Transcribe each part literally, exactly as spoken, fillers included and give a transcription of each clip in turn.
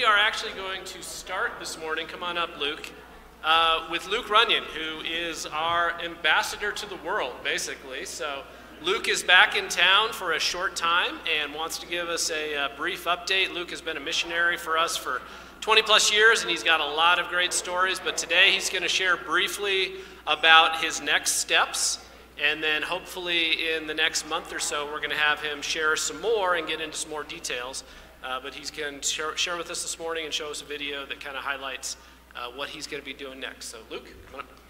We are actually going to start this morning, come on up, Luke, uh, with Luke Runyon, who is our ambassador to the world, basically. So Luke is back in town for a short time and wants to give us a, a brief update. Luke has been a missionary for us for twenty plus years, and he's got a lot of great stories, but today he's going to share briefly about his next steps. And then hopefully in the next month or so, we're going to have him share some more and get into some more details. Uh, but he's going to share with us this morning and show us a video that kind of highlights uh, what he's going to be doing next. So Luke, come on up.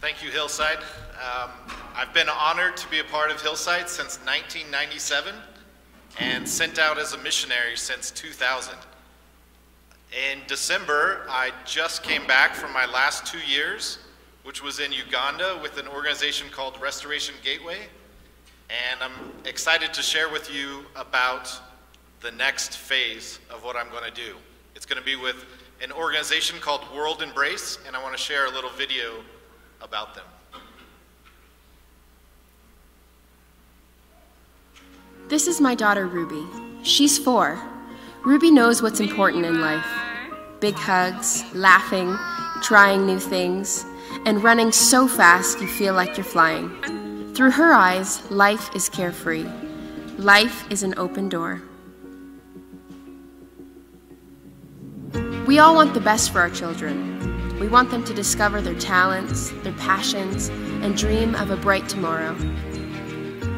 Thank you, Hillside. Um, I've been honored to be a part of Hillside since nineteen ninety-seven and sent out as a missionary since two thousand. In December, I just came back from my last two years, which was in Uganda with an organization called Restoration Gateway. And I'm excited to share with you about the next phase of what I'm going to do. It's going to be with an organization called World Embrace, and I want to share a little video about them. This is my daughter, Ruby. She's four. Ruby knows what's important in life. Big hugs, laughing, trying new things, and running so fast you feel like you're flying. Through her eyes, life is carefree. Life is an open door. We all want the best for our children. We want them to discover their talents, their passions, and dream of a bright tomorrow.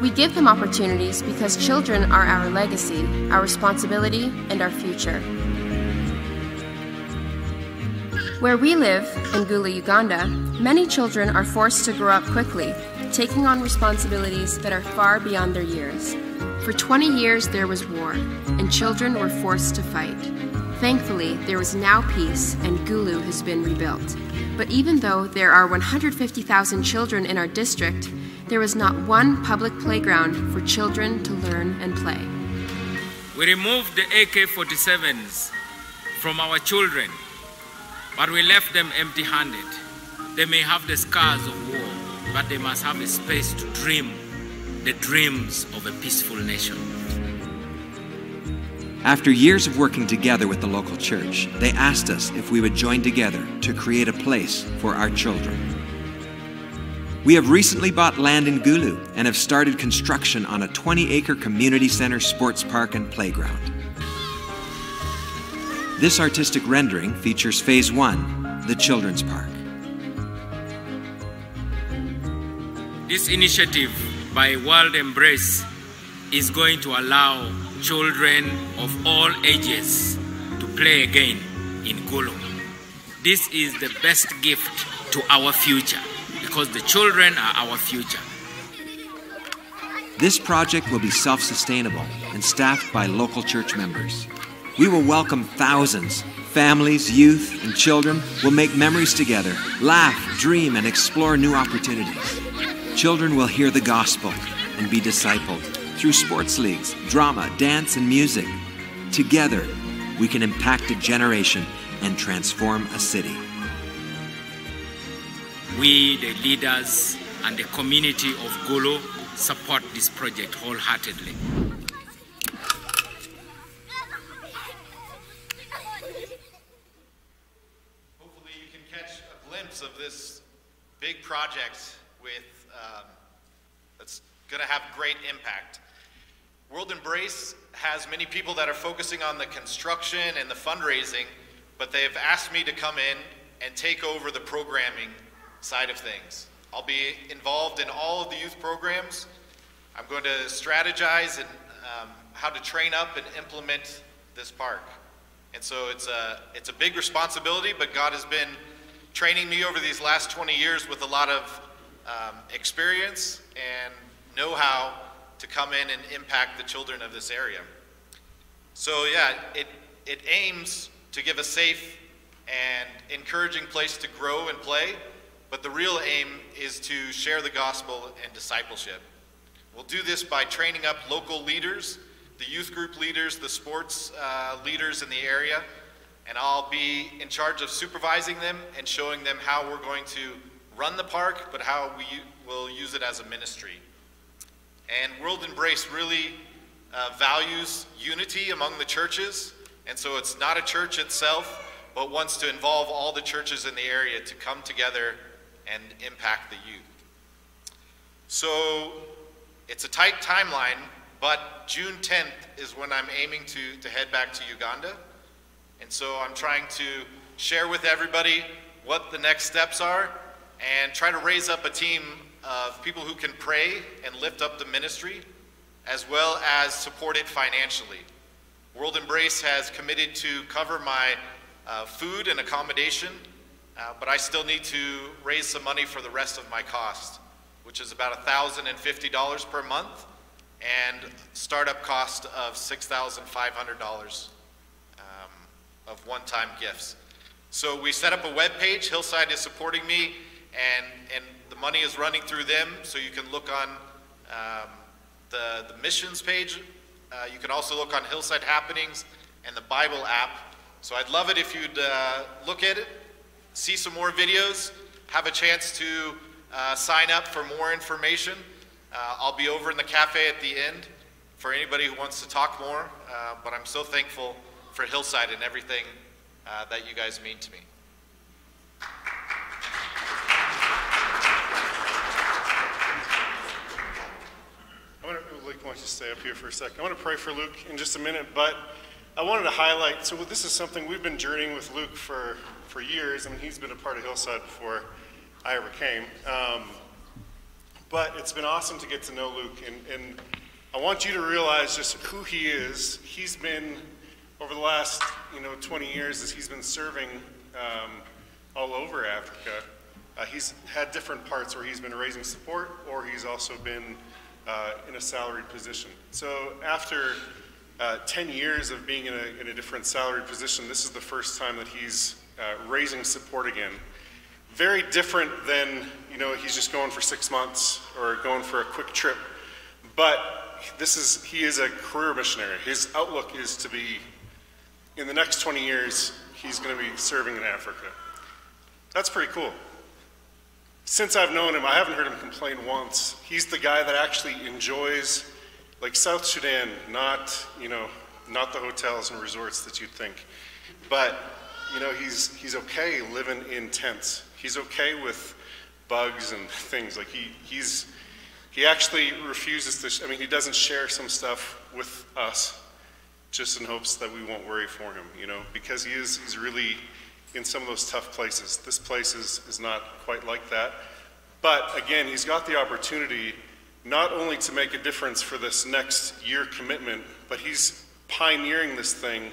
We give them opportunities because children are our legacy, our responsibility, and our future. Where we live, in Gulu, Uganda, many children are forced to grow up quickly, taking on responsibilities that are far beyond their years. For twenty years there was war, and children were forced to fight. Thankfully, there is now peace, and Gulu has been rebuilt. But even though there are one hundred fifty thousand children in our district, there is not one public playground for children to learn and play. We removed the A K forty-sevens from our children, but we left them empty-handed. They may have the scars of war, but they must have a space to dream the dreams of a peaceful nation. After years of working together with the local church, they asked us if we would join together to create a place for our children. We have recently bought land in Gulu and have started construction on a twenty-acre community center, sports park, and playground. This artistic rendering features Phase one, the Children's Park. This initiative by World Embrace is going to allow children of all ages to play again in Gulu. This is the best gift to our future because the children are our future. This project will be self-sustainable and staffed by local church members. We will welcome thousands. Families, youth, and children will make memories together, laugh, dream, and explore new opportunities. Children will hear the gospel and be discipled through sports leagues, drama, dance, and music. Together, we can impact a generation and transform a city. We, the leaders, and the community of Gulu support this project wholeheartedly. Of this big project with um, that's going to have great impact. World Embrace has many people that are focusing on the construction and the fundraising, but they've asked me to come in and take over the programming side of things. I'll be involved in all of the youth programs. I'm going to strategize and um, how to train up and implement this park. And so it's a, it's a big responsibility, but God has been training me over these last twenty years with a lot of um, experience and know-how to come in and impact the children of this area. So yeah, it, it aims to give a safe and encouraging place to grow and play, but the real aim is to share the gospel and discipleship. We'll do this by training up local leaders, the youth group leaders, the sports uh, leaders in the area, and I'll be in charge of supervising them and showing them how we're going to run the park, but how we will use it as a ministry. And World Embrace really uh, values unity among the churches, and so it's not a church itself, but wants to involve all the churches in the area to come together and impact the youth. So it's a tight timeline, but June tenth is when I'm aiming to, to head back to Uganda. And so I'm trying to share with everybody what the next steps are and try to raise up a team of people who can pray and lift up the ministry, as well as support it financially. World Embrace has committed to cover my uh, food and accommodation, uh, but I still need to raise some money for the rest of my cost, which is about one thousand fifty dollars per month and startup cost of six thousand five hundred dollars um, of one-time gifts. So we set up a web page. Hillside is supporting me, and, and the money is running through them, so you can look on um, the, the missions page. Uh, you can also look on Hillside Happenings and the Bible app. So I'd love it if you'd uh, look at it, see some more videos, have a chance to uh, sign up for more information. Uh, I'll be over in the cafe at the end for anybody who wants to talk more, uh, but I'm so thankful for Hillside and everything uh, that you guys mean to me. I want to, Luke, why don't you stay up here for a second? I want to pray for Luke in just a minute, but I wanted to highlight, so this is something we've been journeying with Luke for, for years. I mean, he's been a part of Hillside before I ever came. Um, but it's been awesome to get to know Luke, and, and I want you to realize just who he is. He's been, over the last, you know, twenty years, as he's been serving um, all over Africa, uh, he's had different parts where he's been raising support, or he's also been Uh, in a salaried position. So after uh, ten years of being in a, in a different salaried position, this is the first time that he's uh, raising support again. Very different than, you know, he's just going for six months or going for a quick trip. But this is, he is a career missionary. His outlook is to be, in the next twenty years, he's going to be serving in Africa. That's pretty cool. Since I've known him, I haven't heard him complain once. He's the guy that actually enjoys, like, South Sudan, not, you know, not the hotels and resorts that you'd think. But, you know, he's, he's okay living in tents. He's okay with bugs and things. Like, he, he's, he actually refuses to, sh I mean, he doesn't share some stuff with us just in hopes that we won't worry for him, you know, because he is, he's really in some of those tough places. This place is, is not quite like that. But again, he's got the opportunity not only to make a difference for this next year commitment, but he's pioneering this thing.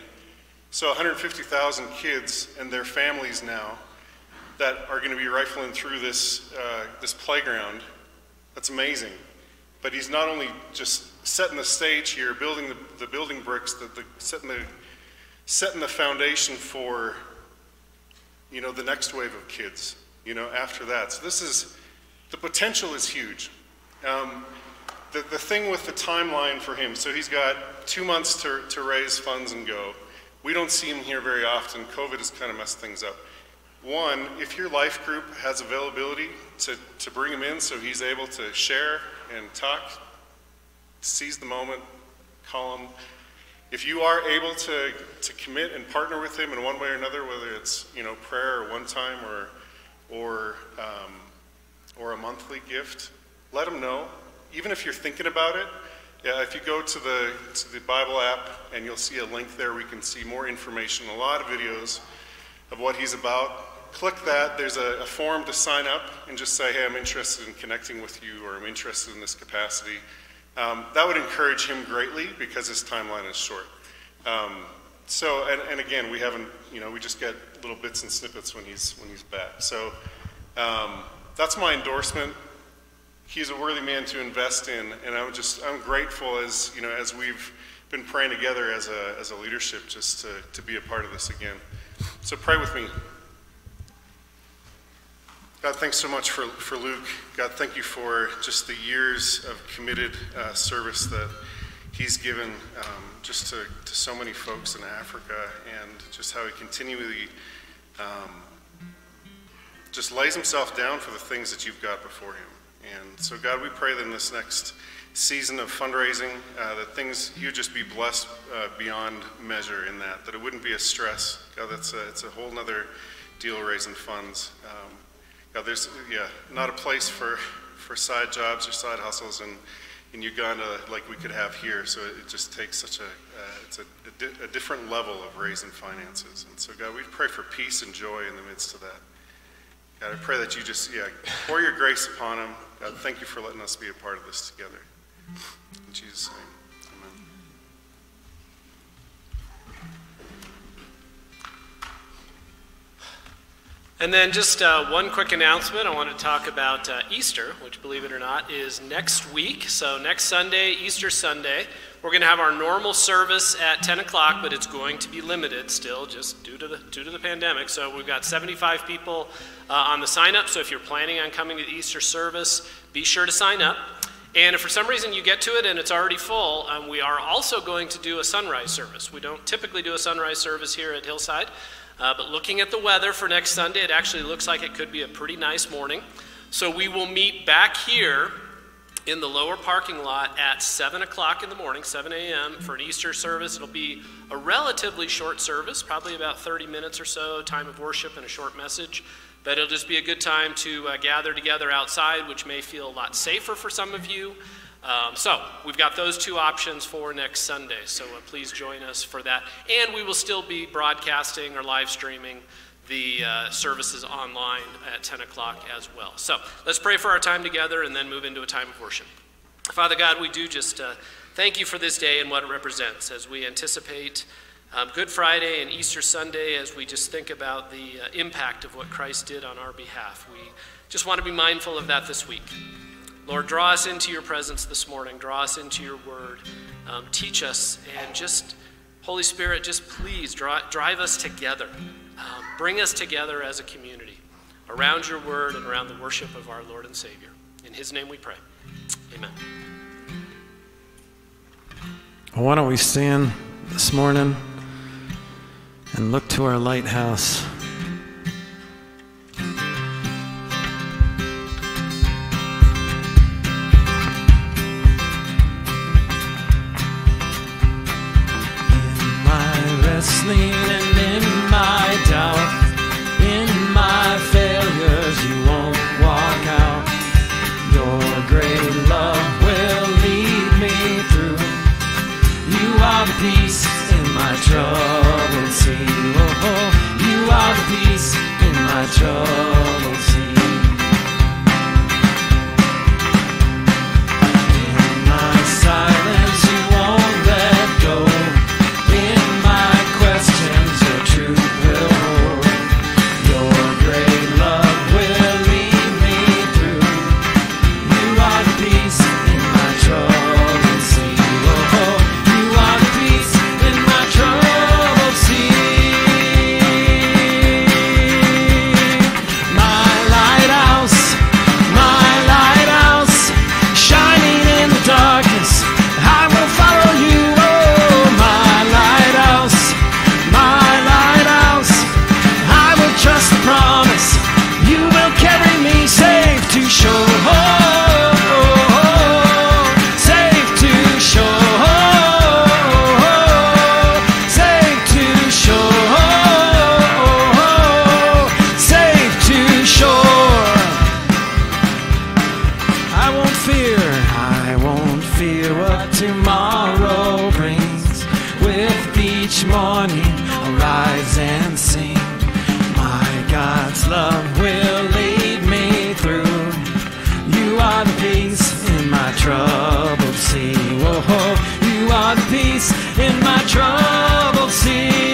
So one hundred fifty thousand kids and their families now that are gonna be rifling through this, uh, this playground. That's amazing. But he's not only just setting the stage here, building the, the building bricks, the, the, setting, the, setting the foundation for, you know, the next wave of kids, you know, after that. So this is, the potential is huge. Um, the, the thing with the timeline for him, so he's got two months to, to raise funds and go. We don't see him here very often. COVID has kind of messed things up. One, if your life group has availability to, to bring him in so he's able to share and talk, seize the moment, call him. If you are able to, to commit and partner with him in one way or another, whether it's, you know, prayer or one time or, or, um, or a monthly gift, let him know. Even if you're thinking about it, yeah, if you go to the, to the Bible app and you'll see a link there, we can see more information, a lot of videos of what he's about. Click that. There's a, a form to sign up and just say, hey, I'm interested in connecting with you, or I'm interested in this capacity. Um, that would encourage him greatly because his timeline is short. Um, so, and, and again, we haven't, you know, we just get little bits and snippets when he's, when he's back. So um, that's my endorsement. He's a worthy man to invest in, and I'm just, I'm grateful as, you know, as we've been praying together as a, as a leadership just to, to be a part of this again. So pray with me. God, thanks so much for, for Luke. God, thank you for just the years of committed uh, service that he's given um, just to, to so many folks in Africa, and just how he continually um, just lays himself down for the things that you've got before him. And so, God, we pray that in this next season of fundraising, uh, that things, you just be blessed uh, beyond measure in that, that it wouldn't be a stress. God, that's a, it's a whole nother deal raising funds. Um, God, there's, yeah, not a place for, for side jobs or side hustles in, in Uganda like we could have here. So it, it just takes such a, uh, it's a, a, di a different level of raising finances. And so God, we pray for peace and joy in the midst of that. God, I pray that you just, yeah, pour your grace upon them. God, thank you for letting us be a part of this together. In Jesus' name, amen. And then just uh, one quick announcement. I want to talk about uh, Easter, which, believe it or not, is next week. So next Sunday, Easter Sunday, we're going to have our normal service at ten o'clock, but it's going to be limited still, just due to the due to the pandemic. So we've got seventy-five people uh, on the sign-up. So if you're planning on coming to the Easter service, be sure to sign up. And if for some reason you get to it and it's already full, um, we are also going to do a sunrise service. We don't typically do a sunrise service here at Hillside, uh, but looking at the weather for next Sunday, it actually looks like it could be a pretty nice morning. So we will meet back here in the lower parking lot at seven o'clock in the morning, seven a m for an Easter service. It'll be a relatively short service, probably about thirty minutes or so, time of worship and a short message. But it'll just be a good time to uh, gather together outside, which may feel a lot safer for some of you. Um, so we've got those two options for next Sunday. So uh, please join us for that. And we will still be broadcasting or live streaming the uh, services online at ten o'clock as well. So let's pray for our time together and then move into a time of worship. Father God, we do just uh, thank you for this day and what it represents as we anticipate Um, Good Friday and Easter Sunday, as we just think about the uh, impact of what Christ did on our behalf. We just want to be mindful of that this week. Lord, draw us into your presence this morning. Draw us into your word. Um, teach us, and just, Holy Spirit, just please draw, drive us together. Um, bring us together as a community around your word and around the worship of our Lord and Savior. In his name we pray. Amen. Well, why don't we stand this morning and look to our lighthouse. In my wrestling and in my doubt, in my failures, you won't walk out. Your great love will lead me through. You are the peace in my troubled sea. Oh, you are the peace in my troubled sea. In my silence, you won't let go. In my questions, your truth will hold. Your great love will lead me through. You are the peace in my troubled sea. Oh, you are the peace in my troubled sea.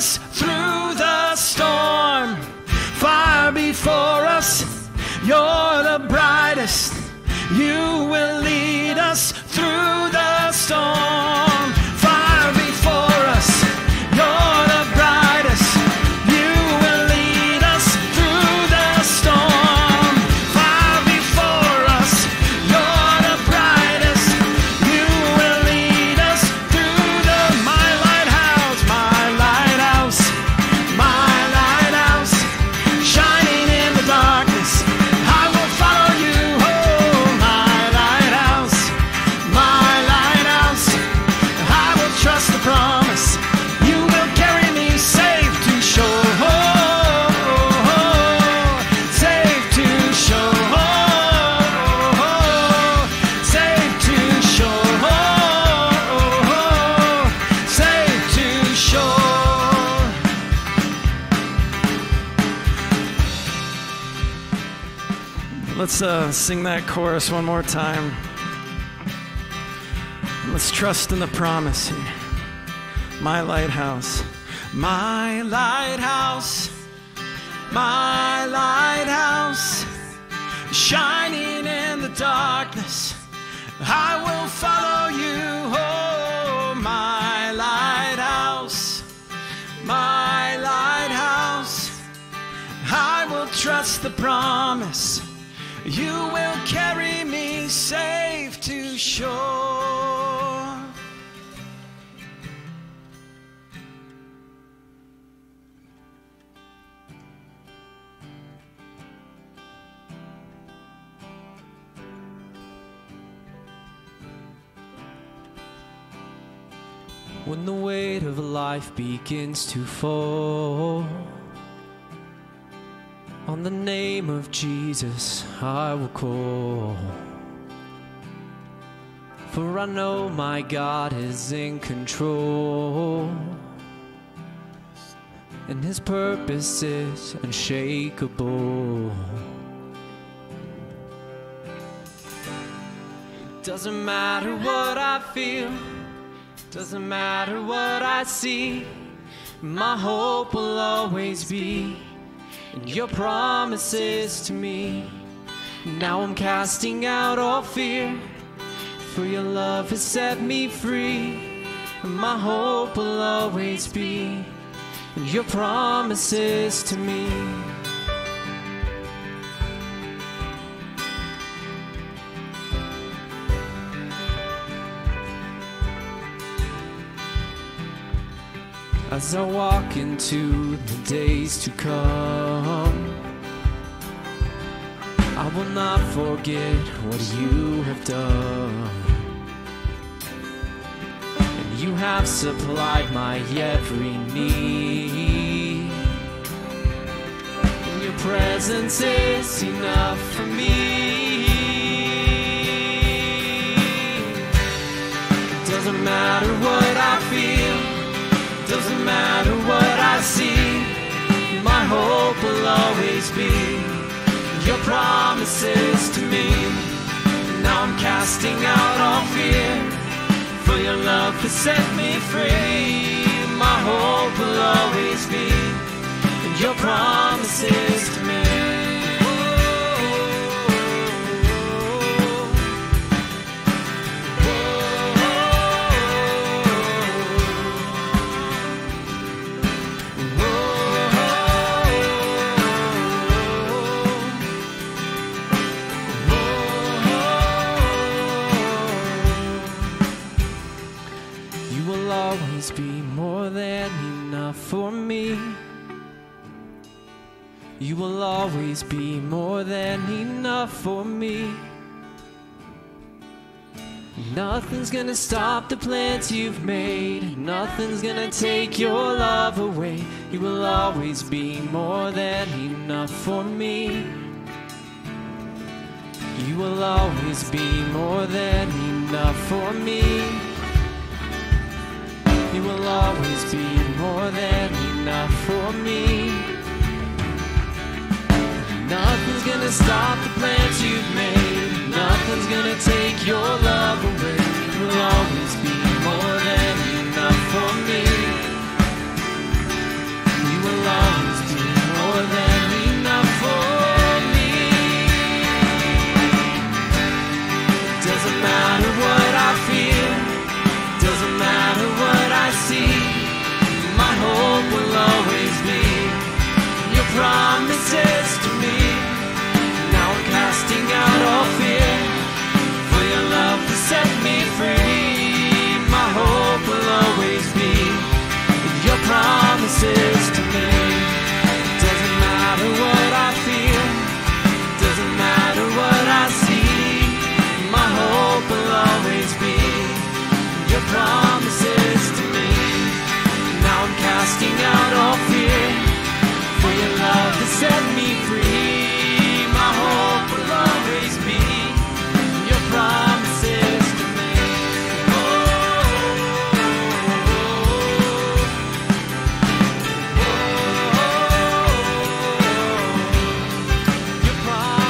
us through the storm, far before us. You're the brightest. You will lead us through the storm, far before us. You're the brightest. You will lead us through the storm, far before us. You're the brightest. You will lead us through the my lighthouse, my lighthouse, my lighthouse, shining in the darkness. I will follow you, oh my lighthouse, my lighthouse. I will trust the promise. You will carry me safe to shore, safe to shore, safe to shore, safe to shore. Let's uh, sing that chorus one more time. Let's trust in the promise here. My lighthouse, my lighthouse, my lighthouse, shining in the darkness. I will follow you, oh, my lighthouse, my lighthouse. I will trust the promise. You will carry me safe to shore. When the weight of life begins to fall, on the name of Jesus I will call. For I know my God is in control, and his purpose is unshakable. Doesn't matter what I feel, doesn't matter what I see, my hope will always be in your promises to me. Now I'm casting out all fear, for your love has set me free. My hope will always be in your promises to me. As I walk into the days to come, I will not forget what you have done. And you have supplied my every need, and your presence is enough for me. It doesn't matter what I feel, doesn't matter what I see, my hope will always be your promises to me. Now I'm casting out all fear, for your love has set me free. My hope will always be in your promises to me. Be more than enough for me. You will always be more than enough for me. Nothing's gonna stop the plans you've made. Nothing's gonna take your love away. You will always be more than enough for me. You will always be more than enough for me. You will always be more than enough for me. Nothing's gonna stop the plans you've made. Nothing's gonna take your love away. You will always be more than enough for me. promises to me. Now I'm casting out all fear, for your love has set me free. My hope will always be in your promises to me. Doesn't matter what I feel, doesn't matter what I see, my hope will always be in your promises to me. Now I'm casting out all fear, for your love has set me free. My hope will always be your promises to me. Oh, oh, oh,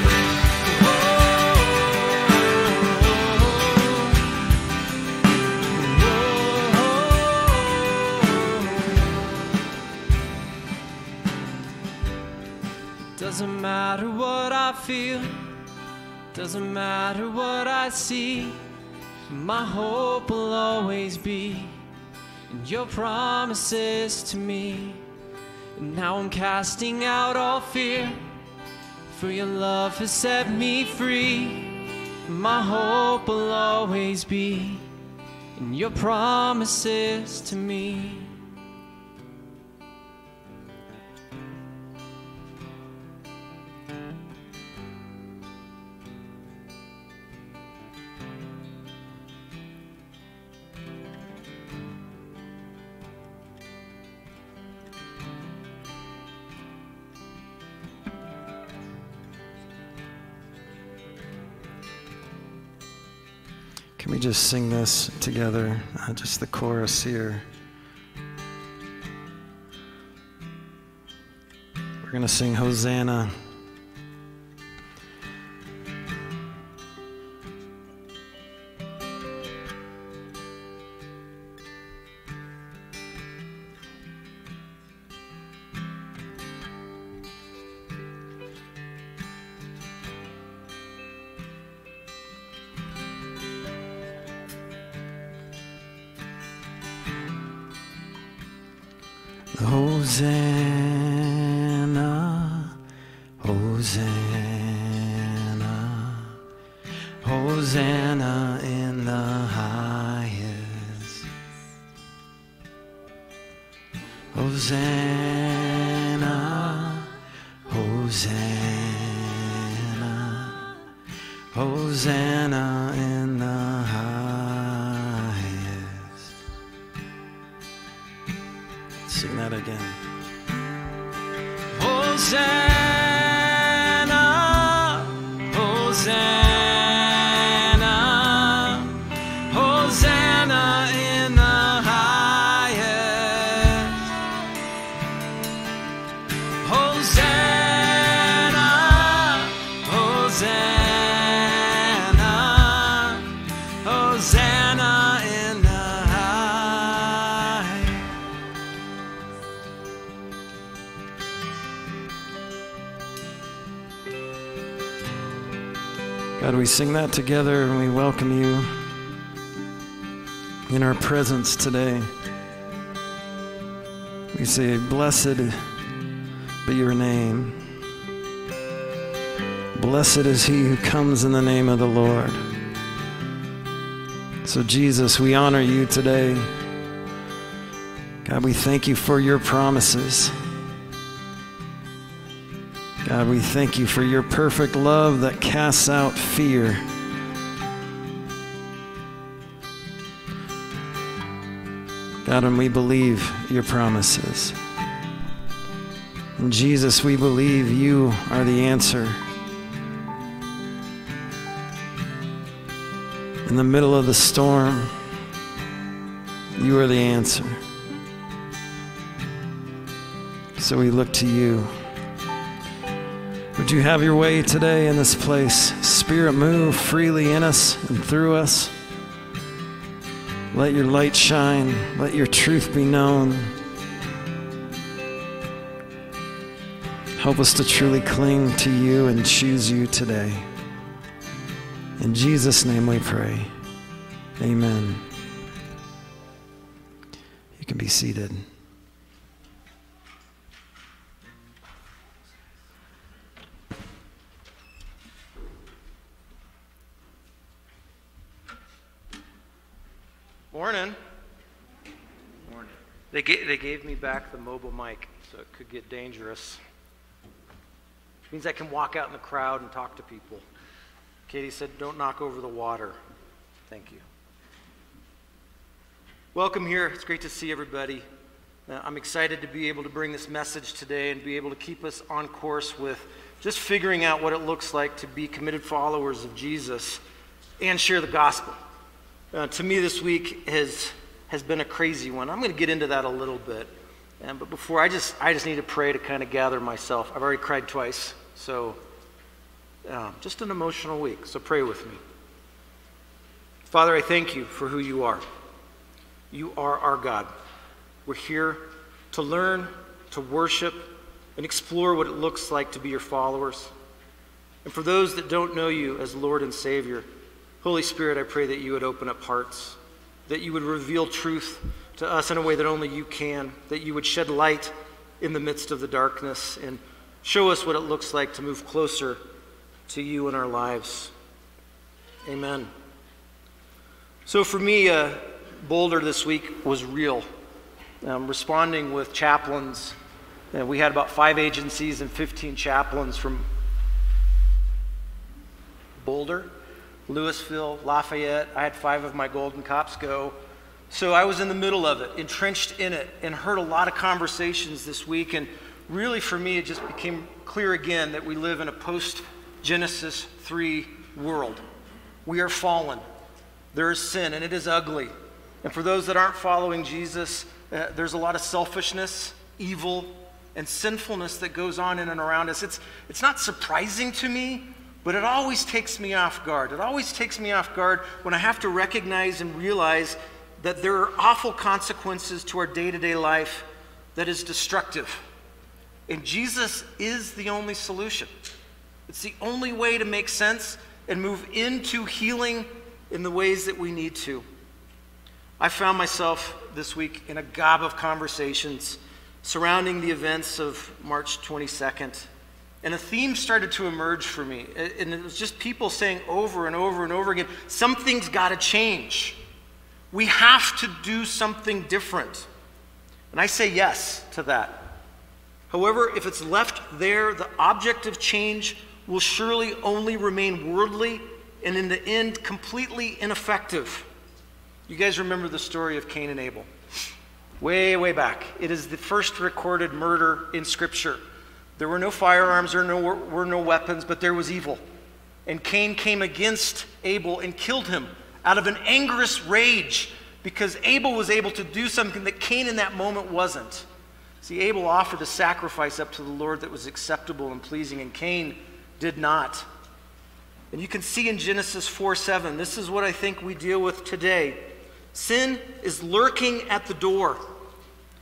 oh, your promises to me. Oh, oh, oh, oh. Doesn't matter what I feel, doesn't matter what I see, my hope will always be in your promises to me. And now I'm casting out all fear, for your love has set me free. My hope will always be in your promises to me. Can we just sing this together, uh, just the chorus here? We're going to sing Hosanna. Hosanna, Hosanna, Hosanna in the highest. Hosanna, Hosanna, Hosanna in the highest. Let's sing that again. Hosanna, Hosanna, Hosanna in the highest. Hosanna, Hosanna, Hosanna in the God, we sing that together, and we welcome you in our presence today. We say, blessed be your name. Blessed is he who comes in the name of the Lord. So, Jesus, we honor you today. God, we thank you for your promises. God, we thank you for your perfect love that casts out fear. God, and we believe your promises. And Jesus, we believe you are the answer. In the middle of the storm, you are the answer. So we look to you. Would you have your way today in this place? Spirit, move freely in us and through us. Let your light shine. Let your truth be known. Help us to truly cling to you and choose you today. In Jesus' name we pray. Amen. You can be seated. They gave, they gave me back the mobile mic, so it could get dangerous. It means I can walk out in the crowd and talk to people. Katie said, don't knock over the water. Thank you. Welcome here. It's great to see everybody. Uh, I'm excited to be able to bring this message today and be able to keep us on course with just figuring out what it looks like to be committed followers of Jesus and share the gospel. Uh, to me, this week has... has been a crazy one. I'm going to get into that a little bit. And, but before, I just I just need to pray to kind of gather myself. I've already cried twice, so uh, just an emotional week, so pray with me. Father, I thank you for who you are. You are our God. We're here to learn, to worship, and explore what it looks like to be your followers. And for those that don't know you as Lord and Savior, Holy Spirit, I pray that you would open up hearts, that you would reveal truth to us in a way that only you can, that you would shed light in the midst of the darkness and show us what it looks like to move closer to you in our lives. Amen. So for me, uh, Boulder this week was real. Um, responding with chaplains, and we had about five agencies and fifteen chaplains from Boulder, Louisville, Lafayette. I had five of my golden cops go. So I was in the middle of it, entrenched in it, and heard a lot of conversations this week. And really for me, it just became clear again that we live in a post-Genesis three world. We are fallen. There is sin, and it is ugly. And for those that aren't following Jesus, uh, there's a lot of selfishness, evil, and sinfulness that goes on in and around us. It's, it's not surprising to me, but it always takes me off guard. It always takes me off guard when I have to recognize and realize that there are awful consequences to our day-to-day life that is destructive. And Jesus is the only solution. It's the only way to make sense and move into healing in the ways that we need to. I found myself this week in a gob of conversations surrounding the events of March twenty-second. And a theme started to emerge for me. And it was just people saying over and over and over again, something's got to change. We have to do something different. And I say yes to that. However, if it's left there, the object of change will surely only remain worldly and in the end, completely ineffective. You guys remember the story of Cain and Abel? Way, way back. It is the first recorded murder in Scripture. There were no firearms, there were no weapons, but there was evil. And Cain came against Abel and killed him out of an angerous rage because Abel was able to do something that Cain in that moment wasn't. See, Abel offered a sacrifice up to the Lord that was acceptable and pleasing, and Cain did not. And you can see in Genesis four seven, this is what I think we deal with today. Sin is lurking at the door.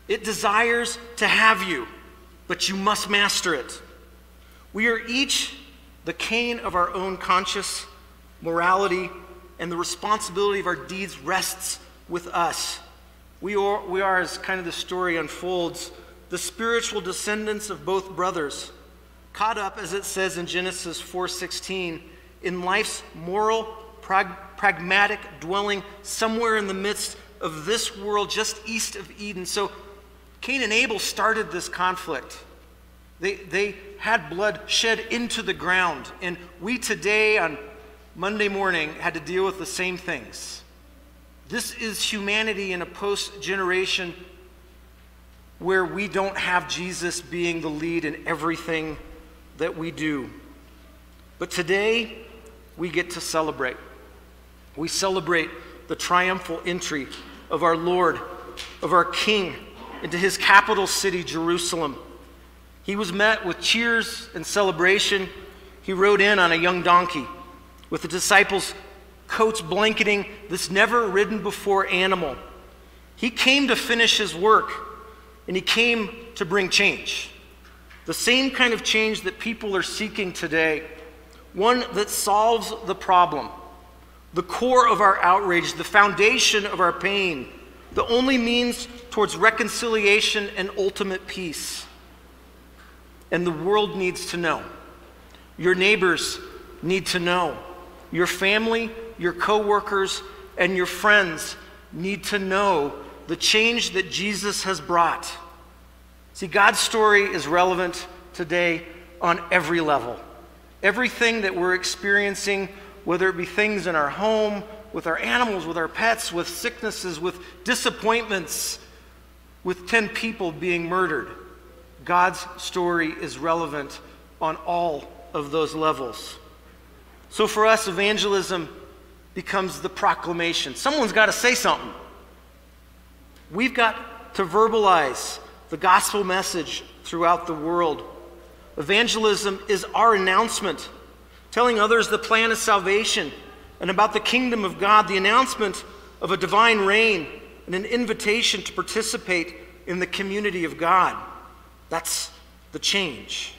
It desires to have you, but you must master it. We are each the Cain of our own conscious morality, and the responsibility of our deeds rests with us. We are, we are, as kind of the story unfolds, the spiritual descendants of both brothers, caught up, as it says in Genesis four sixteen, in life's moral, prag- pragmatic dwelling somewhere in the midst of this world just east of Eden. So Cain and Abel started this conflict. They, they had blood shed into the ground. And we today on Monday morning had to deal with the same things. This is humanity in a post-generation where we don't have Jesus being the lead in everything that we do. But today, we get to celebrate. We celebrate the triumphal entry of our Lord, of our King, into his capital city, Jerusalem. He was met with cheers and celebration. He rode in on a young donkey with the disciples' coats blanketing this never-ridden-before animal. He came to finish his work, and he came to bring change, the same kind of change that people are seeking today, one that solves the problem, the core of our outrage, the foundation of our pain, the only means towards reconciliation and ultimate peace. And the world needs to know. Your neighbors need to know. Your family, your coworkers, and your friends need to know the change that Jesus has brought. See, God's story is relevant today on every level. Everything that we're experiencing, whether it be things in our home, with our animals, with our pets, with sicknesses, with disappointments, with ten people being murdered, God's story is relevant on all of those levels. So for us, evangelism becomes the proclamation. Someone's got to say something. We've got to verbalize the gospel message throughout the world. Evangelism is our announcement, telling others the plan of salvation and about the kingdom of God, the announcement of a divine reign and an invitation to participate in the community of God. That's the change.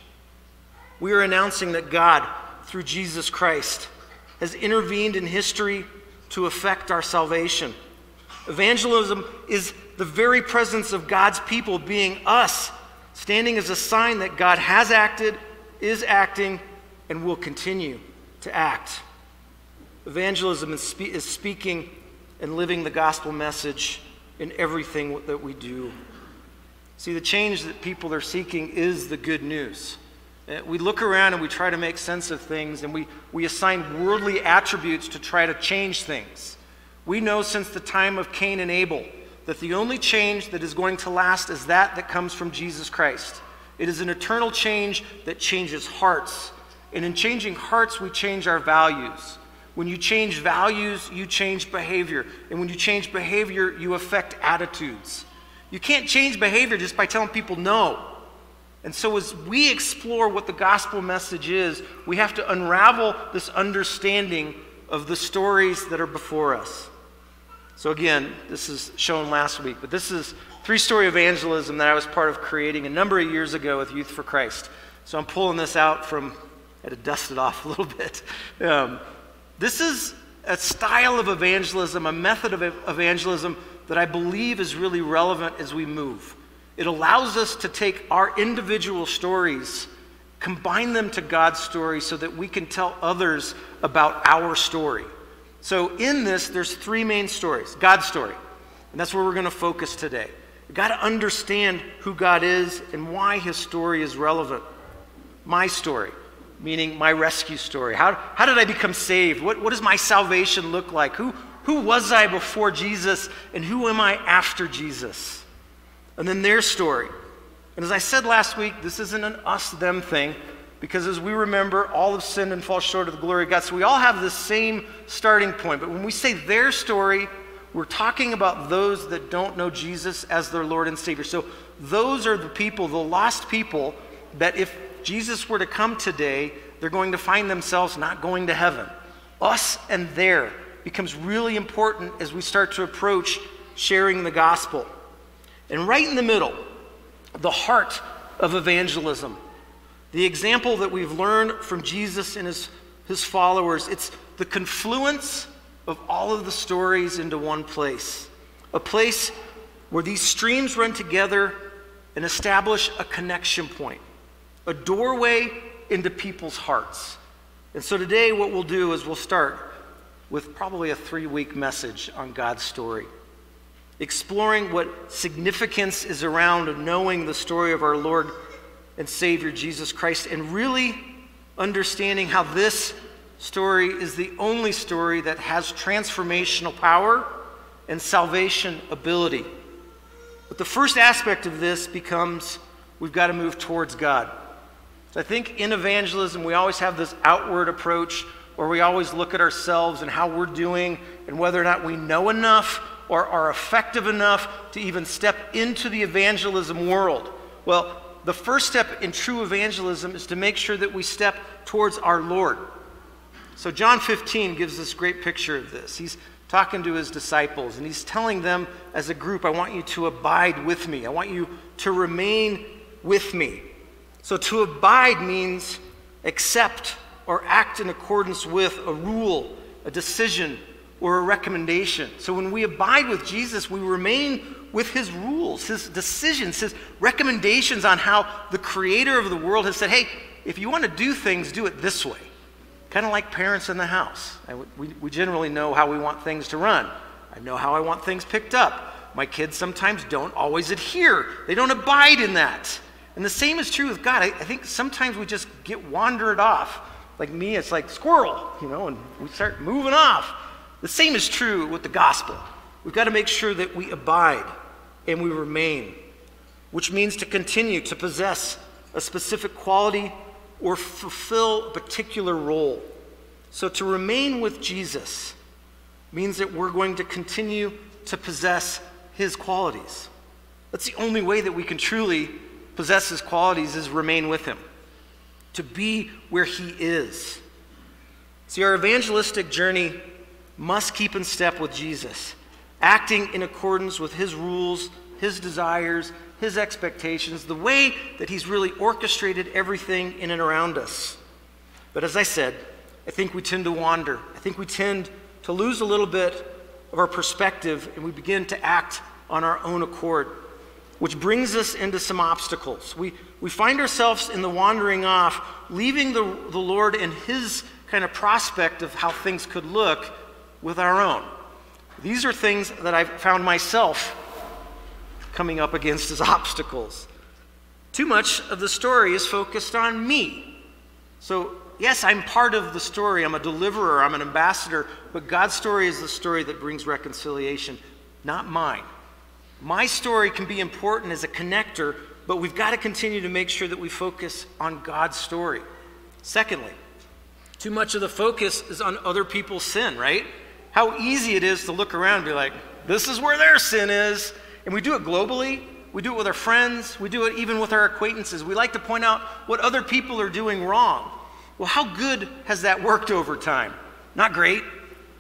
We are announcing that God, through Jesus Christ, has intervened in history to effect our salvation. Evangelism is the very presence of God's people being us, standing as a sign that God has acted, is acting, and will continue to act. Evangelism is, spe- is speaking and living the gospel message in everything that we do. See, the change that people are seeking is the good news. We look around and we try to make sense of things, and we, we assign worldly attributes to try to change things. We know since the time of Cain and Abel that the only change that is going to last is that that comes from Jesus Christ. It is an eternal change that changes hearts. And in changing hearts, we change our values. When you change values, you change behavior. And when you change behavior, you affect attitudes. You can't change behavior just by telling people no. And so as we explore what the gospel message is, we have to unravel this understanding of the stories that are before us. So again, this is shown last week, but this is three-story evangelism that I was part of creating a number of years ago with Youth for Christ. So I'm pulling this out from, I had to dust it off a little bit. Um, this is a style of evangelism, a method of evangelism that I believe is really relevant as we move. It allows us to take our individual stories, combine them to God's story so that we can tell others about our story. So in this, there's three main stories. God's story, and that's where we're going to focus today. We've got to understand who God is and why his story is relevant. My story, meaning my rescue story. How, how did I become saved? What, what does my salvation look like? Who, who was I before Jesus, and who am I after Jesus? And then their story. And as I said last week, this isn't an us-them thing, because as we remember, all have sinned and fall short of the glory of God. So we all have the same starting point. But when we say their story, we're talking about those that don't know Jesus as their Lord and Savior. So those are the people, the lost people, that if Jesus were to come today, they're going to find themselves not going to heaven. Us and their becomes really important as we start to approach sharing the gospel. And right in the middle, the heart of evangelism, the example that we've learned from Jesus and his, his followers. It's the confluence of all of the stories into one place, a place where these streams run together and establish a connection point, a doorway into people's hearts. And so today what we'll do is we'll start with probably a three-week message on God's story, exploring what significance is around of knowing the story of our Lord and Savior Jesus Christ, and really understanding how this story is the only story that has transformational power and salvation ability. But the first aspect of this becomes we've got to move towards God. So I think in evangelism we always have this outward approach where we always look at ourselves and how we're doing and whether or not we know enough or are effective enough to even step into the evangelism world. Well, the first step in true evangelism is to make sure that we step towards our Lord. So John fifteen gives this great picture of this. He's talking to his disciples, and he's telling them as a group, I want you to abide with me. I want you to remain with me. So to abide means accept or act in accordance with a rule, a decision, or a recommendation. So when we abide with Jesus, we remain with his rules, his decisions, his recommendations on how the creator of the world has said, hey, if you want to do things, do it this way. Kind of like parents in the house. I, we, we generally know how we want things to run. I know how I want things picked up. my kids sometimes don't always adhere. They don't abide in that. And the same is true with God. I, I think sometimes we just get wandered off. Like me, it's like squirrel, you know, and we start moving off. The same is true with the gospel. We've got to make sure that we abide and we remain, which means to continue to possess a specific quality or fulfill a particular role. So to remain with Jesus means that we're going to continue to possess his qualities. That's the only way that we can truly possess his qualities, is remain with him, to be where he is. See, our evangelistic journey must keep in step with Jesus, acting in accordance with his rules, his desires, his expectations, the way that he's really orchestrated everything in and around us. But as I said, I think we tend to wander. I think we tend to lose a little bit of our perspective, and we begin to act on our own accord, which brings us into some obstacles. We, we find ourselves in the wandering off, leaving the, the Lord and his kind of prospect of how things could look with our own. These are things that I've found myself coming up against as obstacles. Too much of the story is focused on me. So yes, I'm part of the story. I'm a deliverer. I'm an ambassador. But God's story is the story that brings reconciliation, not mine. My story can be important as a connector, but we've got to continue to make sure that we focus on God's story. Secondly, too much of the focus is on other people's sin, right? How easy it is to look around and be like, this is where their sin is. And we do it globally. We do it with our friends. We do it even with our acquaintances. We like to point out what other people are doing wrong. Well, how good has that worked over time? Not great.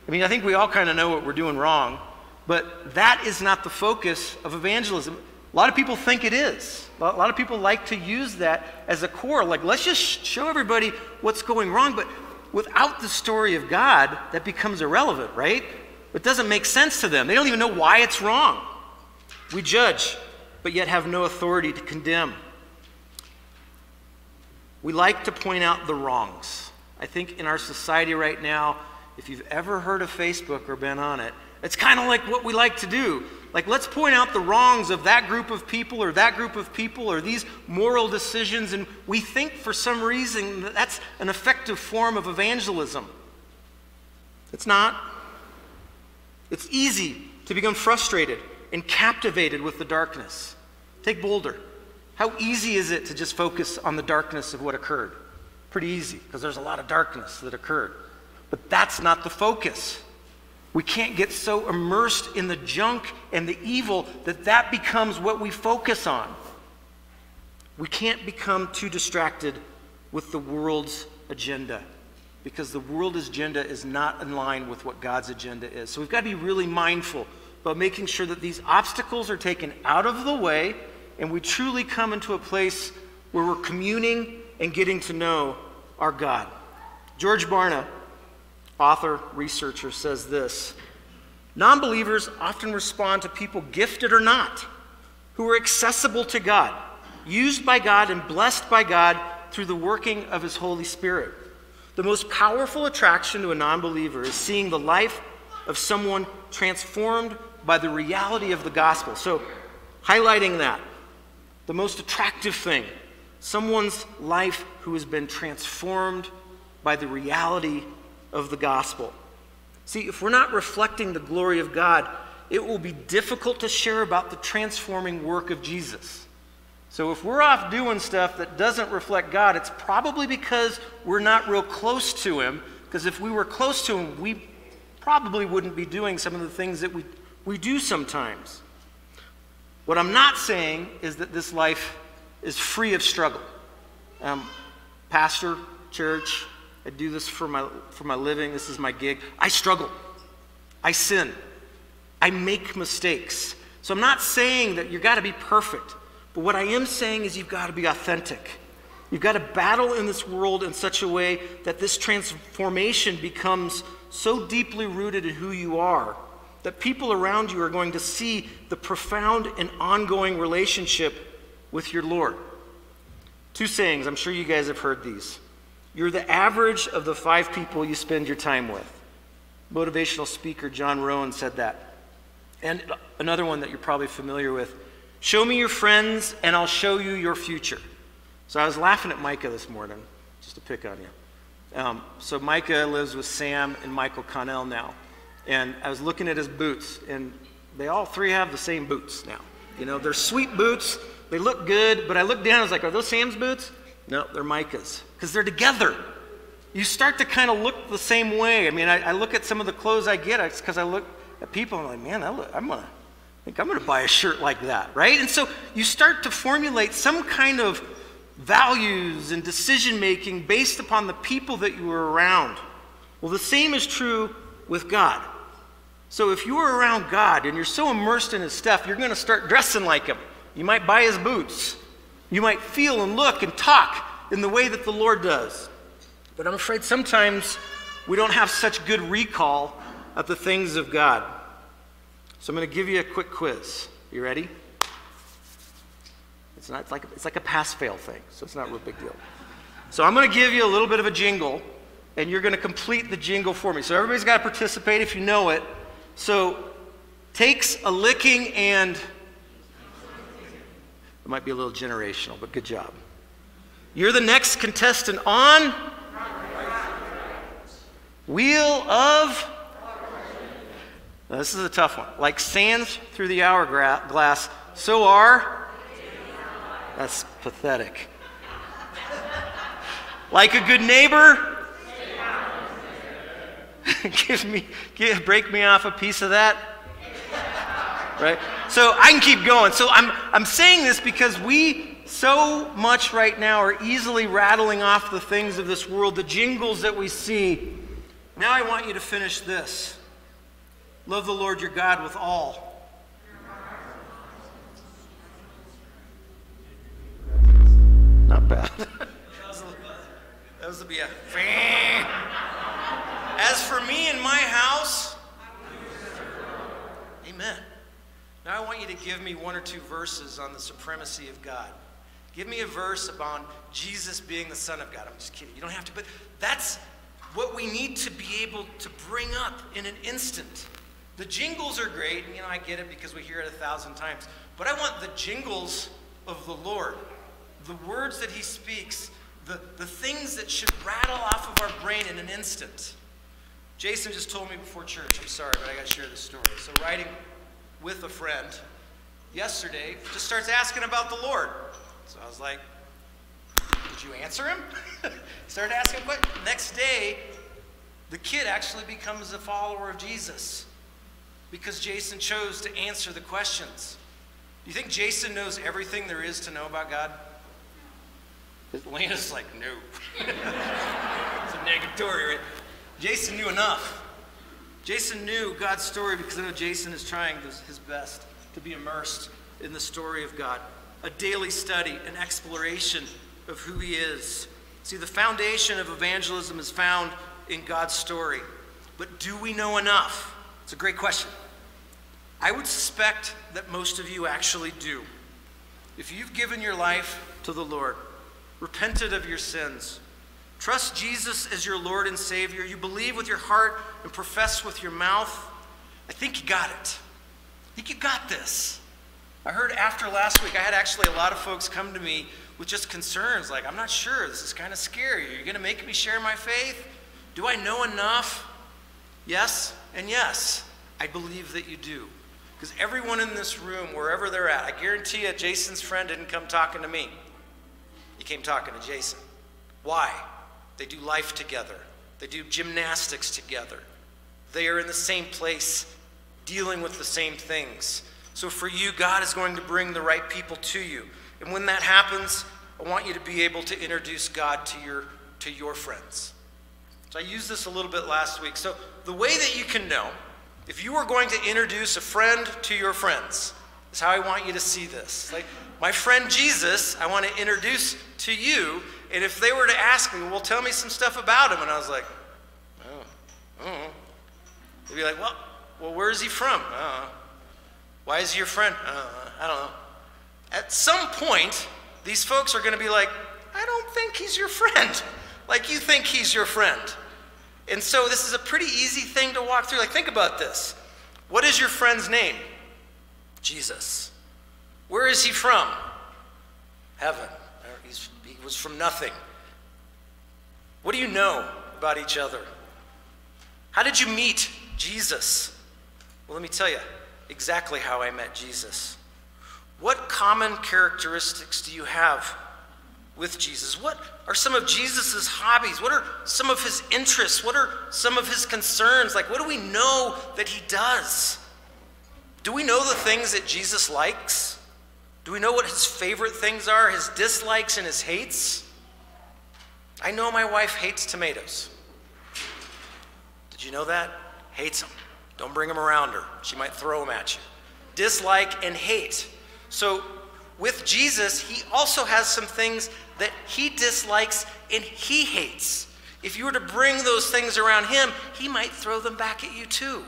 I mean, I think we all kind of know what we're doing wrong. But that is not the focus of evangelism. A lot of people think it is. A lot of people like to use that as a core. Like, let's just show everybody what's going wrong. But without the story of God, that becomes irrelevant, right? It doesn't make sense to them. They don't even know why it's wrong. We judge, but yet have no authority to condemn. We like to point out the wrongs. I think in our society right now, if you've ever heard of Facebook or been on it, it's kind of like what we like to do. Like, let's point out the wrongs of that group of people or that group of people or these moral decisions, and we think for some reason that that's an effective form of evangelism. It's not. It's easy to become frustrated and captivated with the darkness. Take Boulder. How easy is it to just focus on the darkness of what occurred? Pretty easy, because there's a lot of darkness that occurred. But that's not the focus. We can't get so immersed in the junk and the evil that that becomes what we focus on. We can't become too distracted with the world's agenda, because the world's agenda is not in line with what God's agenda is. So we've got to be really mindful about making sure that these obstacles are taken out of the way and we truly come into a place where we're communing and getting to know our God. George Barna, author, researcher, says this: non-believers often respond to people, gifted or not, who are accessible to God, used by God and blessed by God through the working of his Holy Spirit. The most powerful attraction to a non-believer is seeing the life of someone transformed by the reality of the gospel. So highlighting that, the most attractive thing, someone's life who has been transformed by the reality of the gospel. See, if we're not reflecting the glory of God, it will be difficult to share about the transforming work of Jesus. So if we're off doing stuff that doesn't reflect God, it's probably because we're not real close to him, because if we were close to him, we probably wouldn't be doing some of the things that we, we do sometimes. What I'm not saying is that this life is free of struggle. Um, pastor, church, I do this for my, for my living. This is my gig. I struggle. I sin. I make mistakes. So I'm not saying that you've got to be perfect. But what I am saying is you've got to be authentic. You've got to battle in this world in such a way that this transformation becomes so deeply rooted in who you are that people around you are going to see the profound and ongoing relationship with your Lord. Two sayings. I'm sure you guys have heard these. You're the average of the five people you spend your time with. Motivational speaker John Rowan said that. And another one that you're probably familiar with, show me your friends and I'll show you your future. So I was laughing at Micah this morning, just to pick on you. Um, so Micah lives with Sam and Michael Connell now. And I was looking at his boots, and they all three have the same boots now. You know, they're sweet boots. They look good. But I looked down, I was like, are those Sam's boots? No, they're Micah's, because they're together. You start to kind of look the same way. I mean, I, I look at some of the clothes I get, it's because I look at people, and I'm like, man, I look, I'm gonna, I think I'm going to buy a shirt like that, right? And so you start to formulate some kind of values and decision-making based upon the people that you were around. Well, the same is true with God. So if you are around God and you're so immersed in his stuff, you're going to start dressing like him. You might buy his boots. You might feel and look and talk in the way that the Lord does. But I'm afraid sometimes we don't have such good recall of the things of God. So I'm going to give you a quick quiz. You ready? It's not, it's like, it's like a pass-fail thing, so it's not a real big deal. So I'm going to give you a little bit of a jingle, and you're going to complete the jingle for me. So everybody's got to participate if you know it. So takes a licking and... it might be a little generational, but good job. You're the next contestant on... Wheel of... Now, this is a tough one. Like sands through the hourglass, so are... That's pathetic. Like a good neighbor... give me, give, break me off a piece of that. Right? So I can keep going. So I'm, I'm saying this because we so much right now are easily rattling off the things of this world, the jingles that we see. Now I want you to finish this. Love the Lord your God with all. Not bad. That was a, that was a, yeah. As for me and my house, amen. Now I want you to give me one or two verses on the supremacy of God. Give me a verse about Jesus being the Son of God. I'm just kidding. You don't have to, but that's what we need to be able to bring up in an instant. The jingles are great, and you know, I get it because we hear it a thousand times, but I want the jingles of the Lord, the words that he speaks, the, the things that should rattle off of our brain in an instant. Jason just told me before church, I'm sorry, but I gotta share this story. So riding with a friend yesterday, just starts asking about the Lord. So I was like, did you answer him? Started asking, what? Next day, the kid actually becomes a follower of Jesus because Jason chose to answer the questions. Do you think Jason knows everything there is to know about God? Atlanta's like, no. It's a negatory, right? Jason knew enough. Jason knew God's story because I know Jason is trying his best to be immersed in the story of God. A daily study, an exploration of who he is. See, the foundation of evangelism is found in God's story. But do we know enough? It's a great question. I would suspect that most of you actually do. If you've given your life to the Lord, repented of your sins, trust Jesus as your Lord and Savior, you believe with your heart and profess with your mouth, I think you got it. I think you got this. I heard after last week, I had actually a lot of folks come to me with just concerns, like, I'm not sure, this is kind of scary. Are you gonna make me share my faith? Do I know enough? Yes, and yes, I believe that you do. Because everyone in this room, wherever they're at, I guarantee you, Jason's friend didn't come talking to me. He came talking to Jason. Why? They do life together. They do gymnastics together. They are in the same place, dealing with the same things. So for you, God is going to bring the right people to you. And when that happens, I want you to be able to introduce God to your, to your friends. So I used this a little bit last week. So the way that you can know, if you are going to introduce a friend to your friends, is how I want you to see this. Like, my friend Jesus, I want to introduce to you, and if they were to ask me, well, tell me some stuff about him, and I was like, oh, I don't know. They'd be like, well, well where is he from? Uh, why is he your friend? Uh, I don't know. At some point, these folks are going to be like, I don't think he's your friend. Like you think he's your friend. And so this is a pretty easy thing to walk through. Like, think about this. What is your friend's name? Jesus. Where is he from? Heaven. He's, he was from nothing. What do you know about each other? How did you meet Jesus? Well, let me tell you exactly how I met Jesus. What common characteristics do you have with Jesus? What are some of Jesus's hobbies? What are some of his interests? What are some of his concerns? Like, what do we know that he does? Do we know the things that Jesus likes? Do we know what his favorite things are, his dislikes and his hates? I know my wife hates tomatoes. Did you know that? Hates them. Don't bring them around her. She might throw them at you. Dislike and hate. So with Jesus, he also has some things that he dislikes and he hates. If you were to bring those things around him, he might throw them back at you too.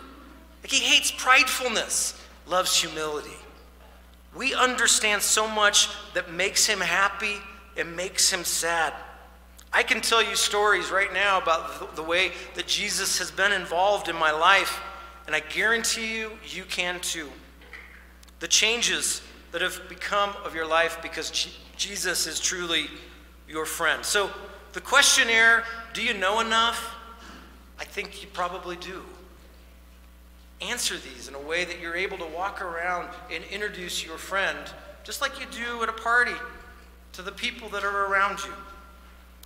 Like, he hates pridefulness, loves humility. We understand so much that makes him happy and makes him sad. I can tell you stories right now about the way that Jesus has been involved in my life, and I guarantee you, you can too. The changes that have become of your life because Jesus is truly your friend. So the questionnaire, do you know enough? I think you probably do. Answer these in a way that you're able to walk around and introduce your friend, just like you do at a party, to the people that are around you.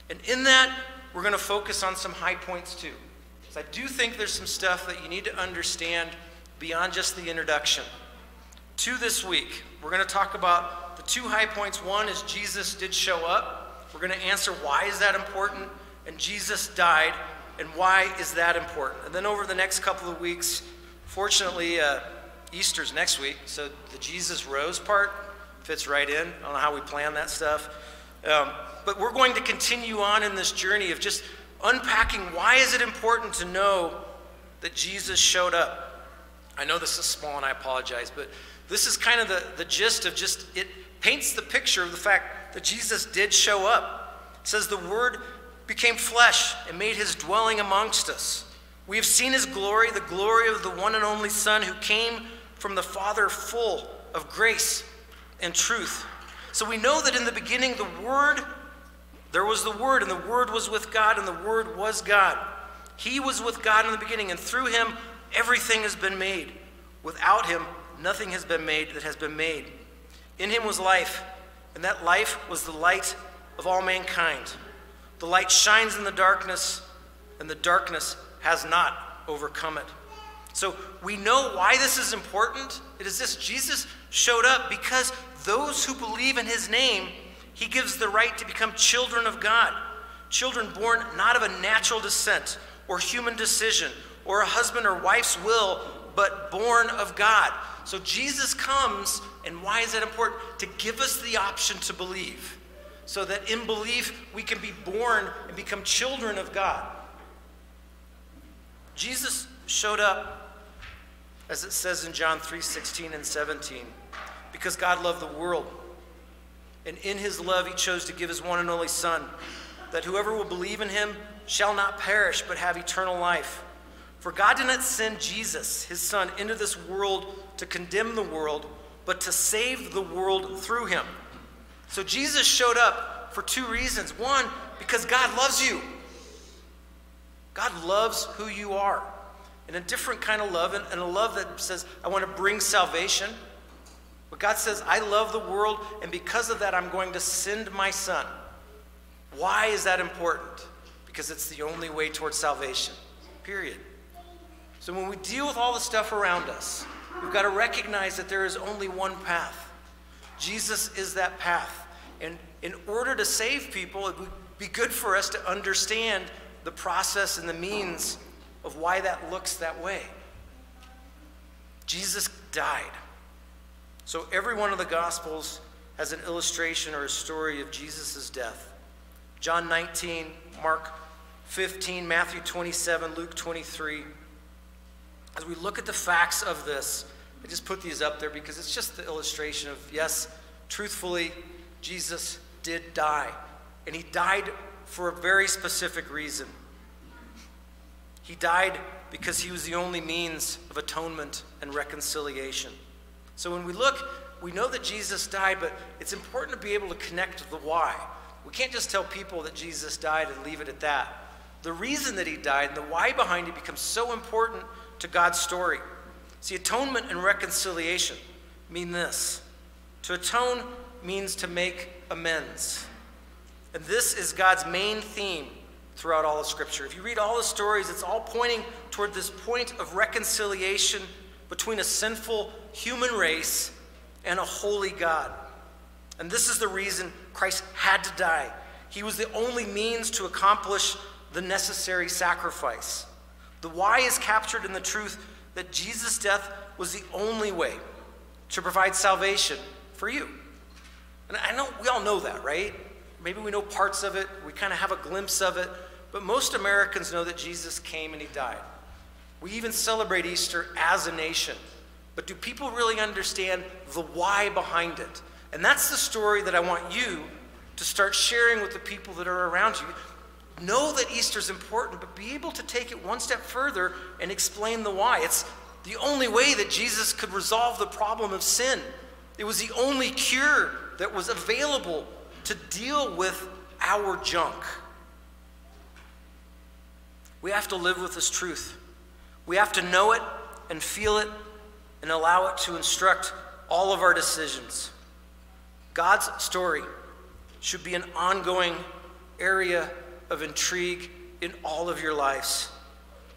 And in that, we're going to focus on some high points too. Because I do think there's some stuff that you need to understand beyond just the introduction. Two this week, we're going to talk about the two high points. One is Jesus did show up. We're going to answer why is that important, and Jesus died, and why is that important. And then over the next couple of weeks, fortunately, uh, Easter's next week, so the Jesus rose part fits right in. I don't know how we plan that stuff. Um, but we're going to continue on in this journey of just unpacking why is it important to know that Jesus showed up. I know this is small and I apologize, but this is kind of the, the gist of just, it paints the picture of the fact that Jesus did show up. It says the Word became flesh and made his dwelling amongst us. We have seen his glory, the glory of the one and only Son who came from the Father full of grace and truth. So we know that in the beginning the Word, there was the Word, and the Word was with God, and the Word was God. He was with God in the beginning, and through him everything has been made. Without him, nothing has been made that has been made. In him was life, and that life was the light of all mankind. The light shines in the darkness, and the darkness has not overcome it. So we know why this is important. It is this: Jesus showed up because those who believe in his name, he gives the right to become children of God, children born not of a natural descent or human decision, or a husband or wife's will, but born of God. So Jesus comes, and why is that important? To give us the option to believe, so that in belief we can be born and become children of God. Jesus showed up, as it says in John three sixteen and seventeen, because God loved the world, and in his love he chose to give his one and only Son, that whoever will believe in him shall not perish, but have eternal life. For God did not send Jesus, his Son, into this world to condemn the world, but to save the world through him. So Jesus showed up for two reasons. One, because God loves you. God loves who you are, in a different kind of love, and a love that says, I want to bring salvation. But God says, I love the world, and because of that, I'm going to send my Son. Why is that important? Because it's the only way towards salvation, period. So when we deal with all the stuff around us, we've got to recognize that there is only one path. Jesus is that path. And in order to save people, it would be good for us to understand the process and the means of why that looks that way. Jesus died. So every one of the Gospels has an illustration or a story of Jesus' death. John nineteen, Mark fifteen, Matthew twenty-seven, Luke twenty-three. As we look at the facts of this, I just put these up there because it's just the illustration of, yes, truthfully, Jesus did die. And he died for a very specific reason. He died because he was the only means of atonement and reconciliation. So when we look, we know that Jesus died, but it's important to be able to connect the why. We can't just tell people that Jesus died and leave it at that. The reason that he died and the why behind it becomes so important to God's story. See, atonement and reconciliation mean this. To atone means to make amends. And this is God's main theme throughout all of Scripture. If you read all the stories, it's all pointing toward this point of reconciliation between a sinful human race and a holy God. And this is the reason Christ had to die. He was the only means to accomplish the necessary sacrifice. The why is captured in the truth that Jesus' death was the only way to provide salvation for you. And I know we all know that, right? Maybe we know parts of it, we kind of have a glimpse of it, but most Americans know that Jesus came and he died. We even celebrate Easter as a nation. But do people really understand the why behind it? And that's the story that I want you to start sharing with the people that are around you. Know that Easter's important, but be able to take it one step further and explain the why. It's the only way that Jesus could resolve the problem of sin. It was the only cure that was available to deal with our junk. We have to live with this truth. We have to know it and feel it and allow it to instruct all of our decisions. God's story should be an ongoing area of intrigue in all of your lives.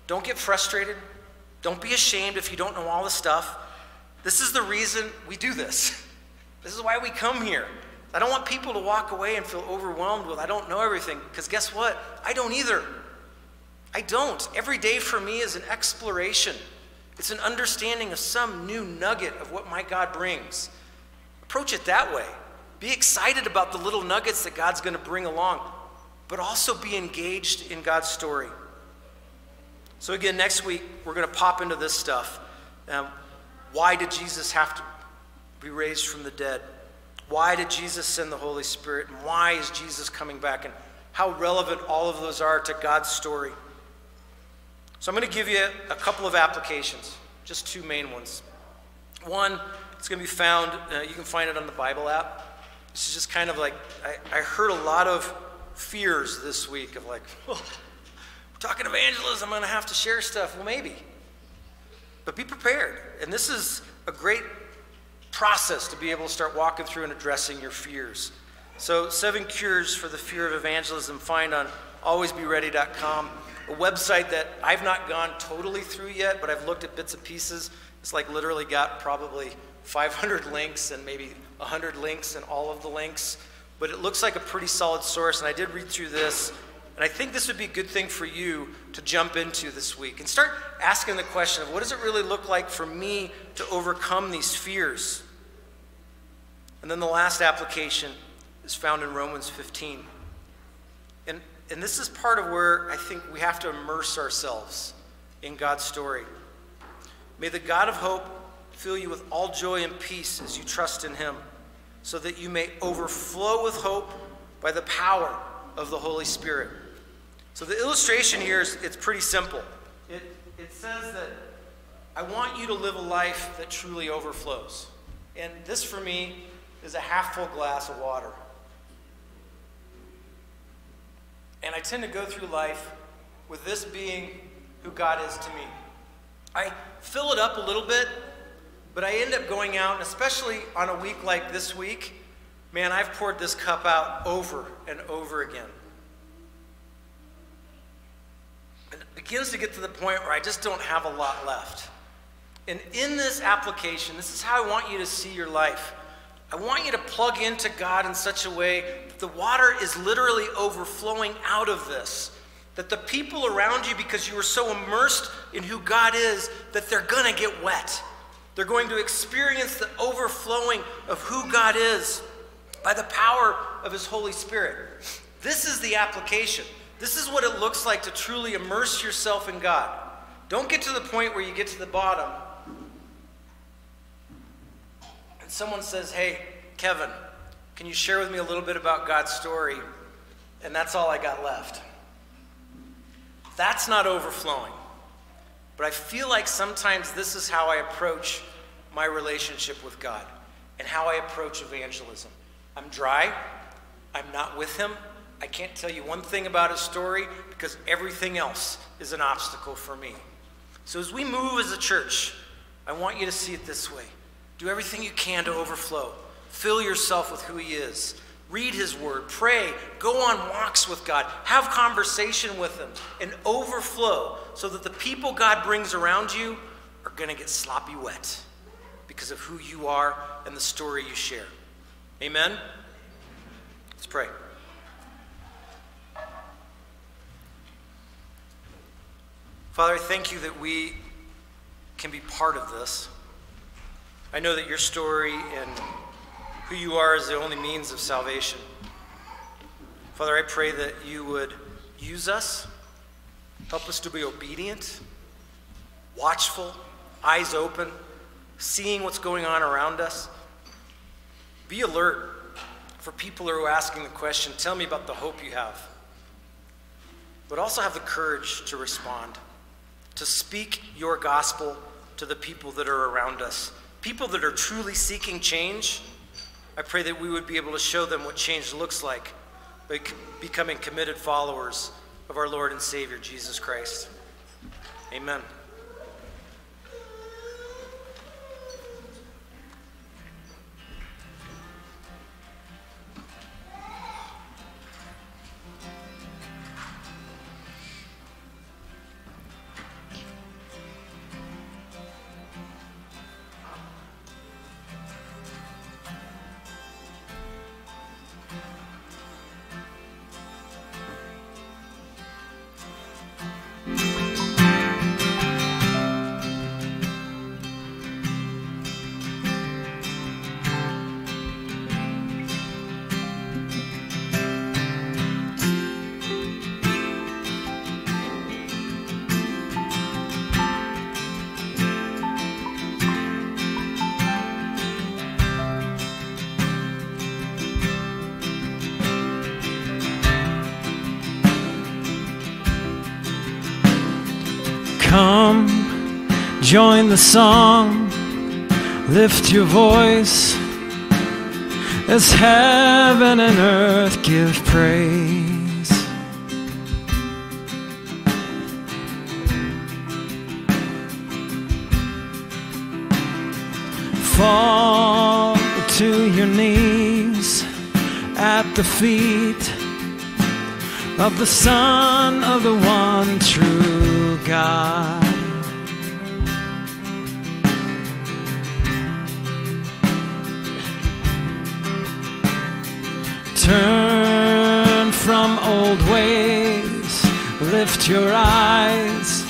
Don't get frustrated. Don't be ashamed if you don't know all the stuff. This is the reason we do this. This is why we come here. I don't want people to walk away and feel overwhelmed with, I don't know everything, because guess what? I don't either. I don't. Every day for me is an exploration. It's an understanding of some new nugget of what my God brings. Approach it that way. Be excited about the little nuggets that God's going to bring along, but also be engaged in God's story. So again, next week, we're going to pop into this stuff. Um, why did Jesus have to be raised from the dead? Why did Jesus send the Holy Spirit? And why is Jesus coming back? And how relevant all of those are to God's story. So I'm going to give you a couple of applications, just two main ones. One, it's going to be found, uh, you can find it on the Bible app. This is just kind of like, I, I heard a lot of fears this week of like, well, we're talking evangelism, I'm going to have to share stuff. Well, maybe. But be prepared. And this is a great process to be able to start walking through and addressing your fears. So seven cures for the fear of evangelism, find on always be ready dot com, a website that I've not gone totally through yet, but I've looked at bits and pieces. It's like literally got probably five hundred links and maybe one hundred links and all of the links, but it looks like a pretty solid source. And I did read through this, and I think this would be a good thing for you to jump into this week and start asking the question of what does it really look like for me to overcome these fears? And then the last application is found in Romans fifteen. And, and this is part of where I think we have to immerse ourselves in God's story. May the God of hope fill you with all joy and peace as you trust in him, so that you may overflow with hope by the power of the Holy Spirit. So the illustration here is it's pretty simple. It, it says that I want you to live a life that truly overflows. And this for me is a half full glass of water. And I tend to go through life with this being who God is to me. I fill it up a little bit, but I end up going out, and especially on a week like this week, man, I've poured this cup out over and over again. And it begins to get to the point where I just don't have a lot left. And in this application, this is how I want you to see your life. I want you to plug into God in such a way that the water is literally overflowing out of this. That the people around you, because you are so immersed in who God is, that they're going to get wet. They're going to experience the overflowing of who God is by the power of his Holy Spirit. This is the application. This is what it looks like to truly immerse yourself in God. Don't get to the point where you get to the bottom and someone says, hey, Kevin, can you share with me a little bit about God's story? And that's all I got left. That's not overflowing. But I feel like sometimes this is how I approach my relationship with God and how I approach evangelism. I'm dry. I'm not with him. I can't tell you one thing about his story because everything else is an obstacle for me. So as we move as a church, I want you to see it this way. Do everything you can to overflow. Fill yourself with who he is. Read his word. Pray. Go on walks with God. Have conversation with him. And overflow so that the people God brings around you are going to get sloppy wet because of who you are and the story you share. Amen? Let's pray. Father, I thank you that we can be part of this. I know that your story and who you are is the only means of salvation. Father, I pray that you would use us, help us to be obedient, watchful, eyes open, seeing what's going on around us. Be alert for people who are asking the question, tell me about the hope you have. But also have the courage to respond, to speak your gospel to the people that are around us, people that are truly seeking change. I pray that we would be able to show them what change looks like by becoming committed followers of our Lord and Savior, Jesus Christ. Amen. Come, join the song, lift your voice, as heaven and earth give praise. Fall to your knees at the feet of the Son of the one true God. Turn from old ways, lift your eyes,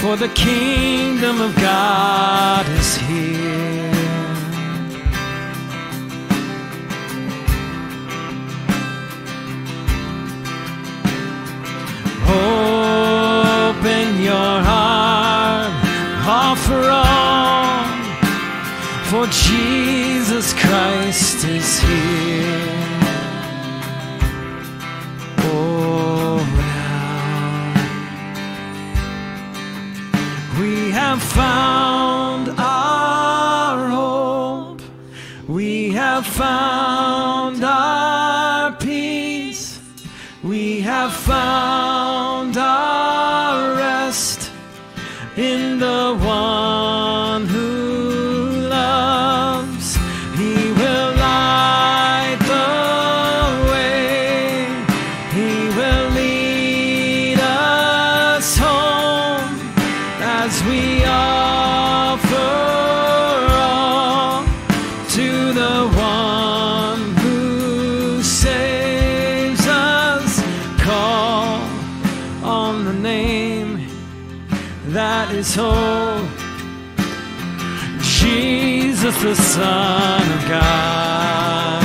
for the kingdom of God is here. Open your heart, offer all, for Jesus Christ is here. Oh, now we have found our hope, we have found our peace, we have found our rest in the one who loves. He will light the way, he will lead us home as we offer all to the one who saves us. Call on the name that is whole, Jesus the Son of God.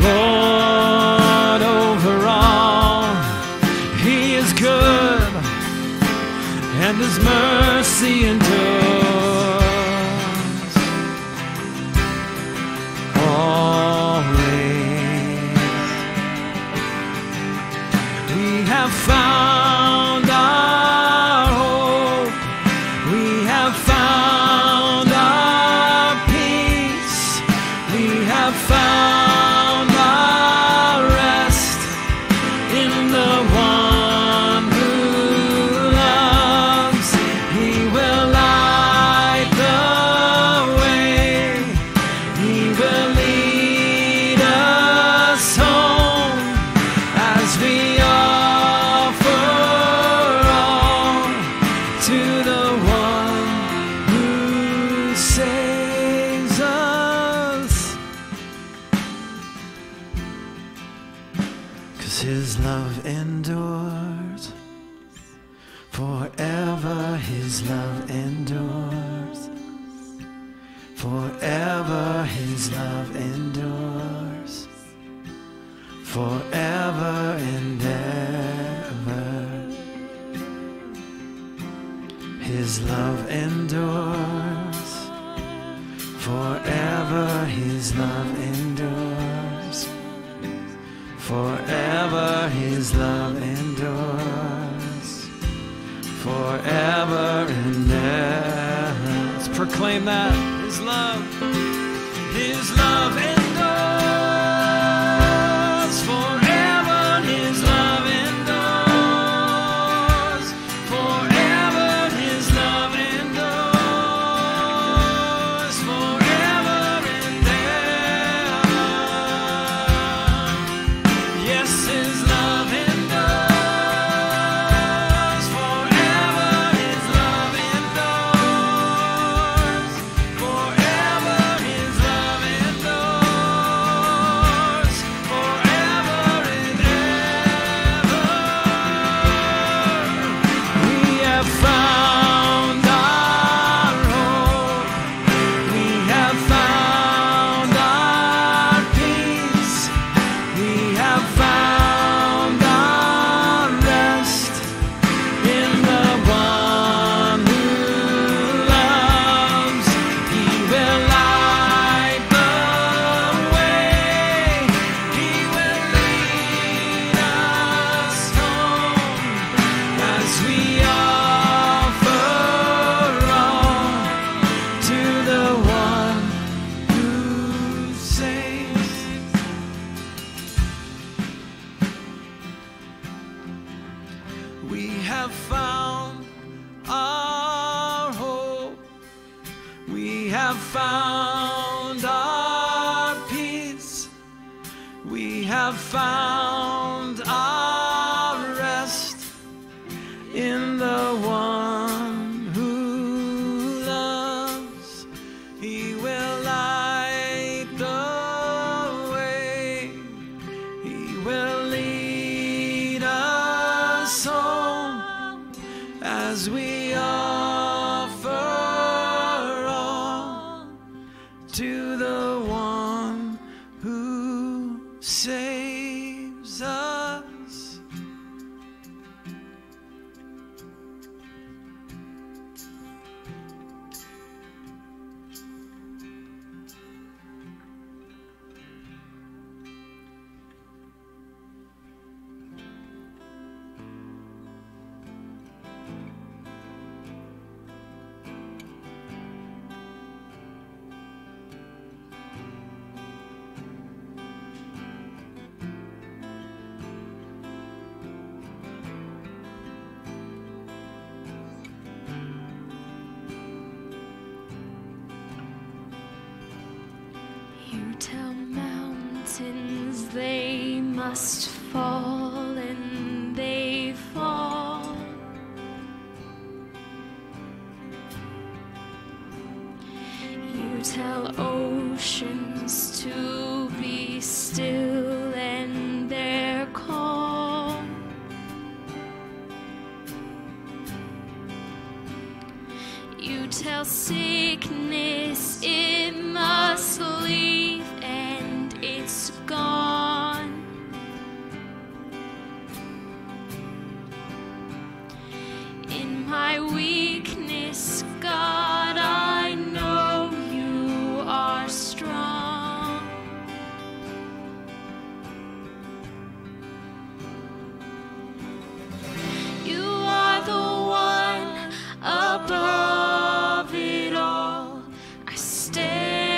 Lord over all, he is good, and his mercy endures always. His love endures forever. His love endures forever. His love endures forever and ever. His love endures forever. His love endures forever. His love endures forever and ever. Let's proclaim that. His love, His love endures forever. His love endures forever. His love endures forever and ever. Yes, His love endures forever. His love endures forever. His love endures forever and ever. We have found our hope. We have found our peace. We have found our rest in the one who loves. He will light the way. He will lead us home as we offer all to the one who saves. We have found our hope. We have found our peace. We have found our rest in the one who loves. He will light the way. He will lead us home as we offer all to the one who saves us. You tell mountains they must fall, and they fall. You tell oceans to be still, and they're calm. You tell sickness it must leave, and it's gone. In my weakness, God, I know you are strong. You are the one above it all. I stand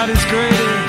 God is greater.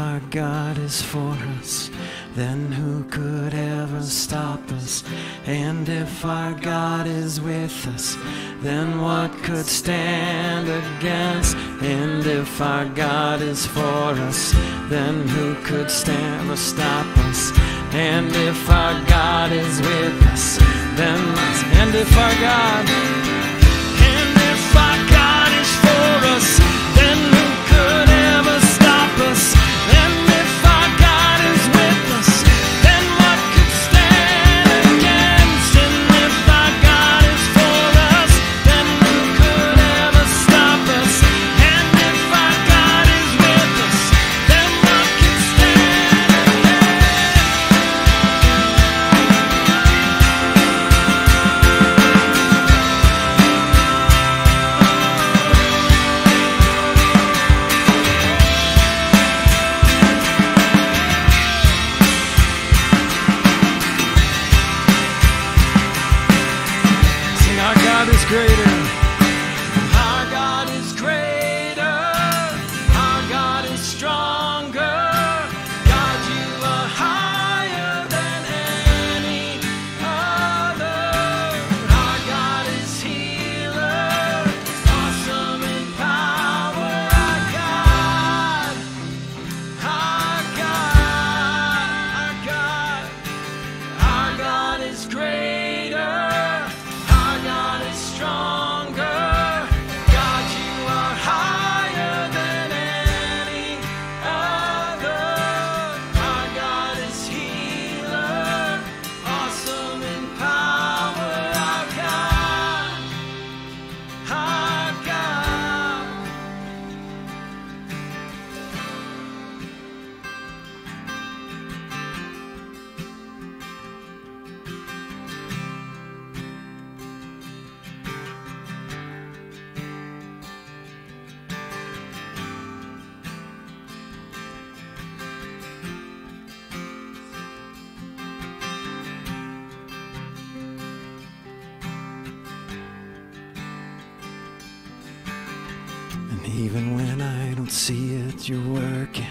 Our God is for us, then who could ever stop us? And if our God is with us, then what could stand against? And if our God is for us, then who could stand or stop us? And if our God is with us, then and if our God and if our God is for us, then who could ever stop us? Even when I don't see it, you're working.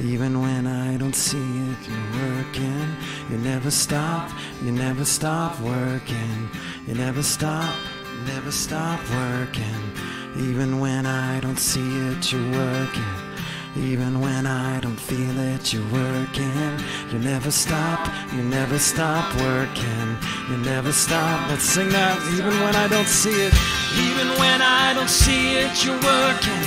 Even when I don't see it, you're working. You never stop, you never stop working. You never stop, you never stop working. Even when I don't see it, you're working. Even when I don't feel it, you're working. You never stop, you never stop working. You never stop, let's sing that. Even when I don't see it, even when I don't see it, you're working.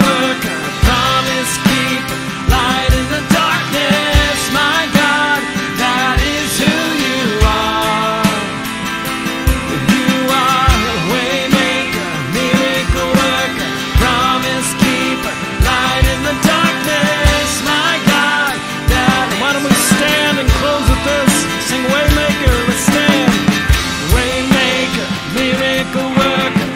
worker, promise keeper, light in the darkness, my God, that is who you are. You are a waymaker, miracle worker, promise keeper, light in the darkness, my God, that is. Why don't we stand and close with this? Sing waymaker, let's stand. Waymaker, miracle worker,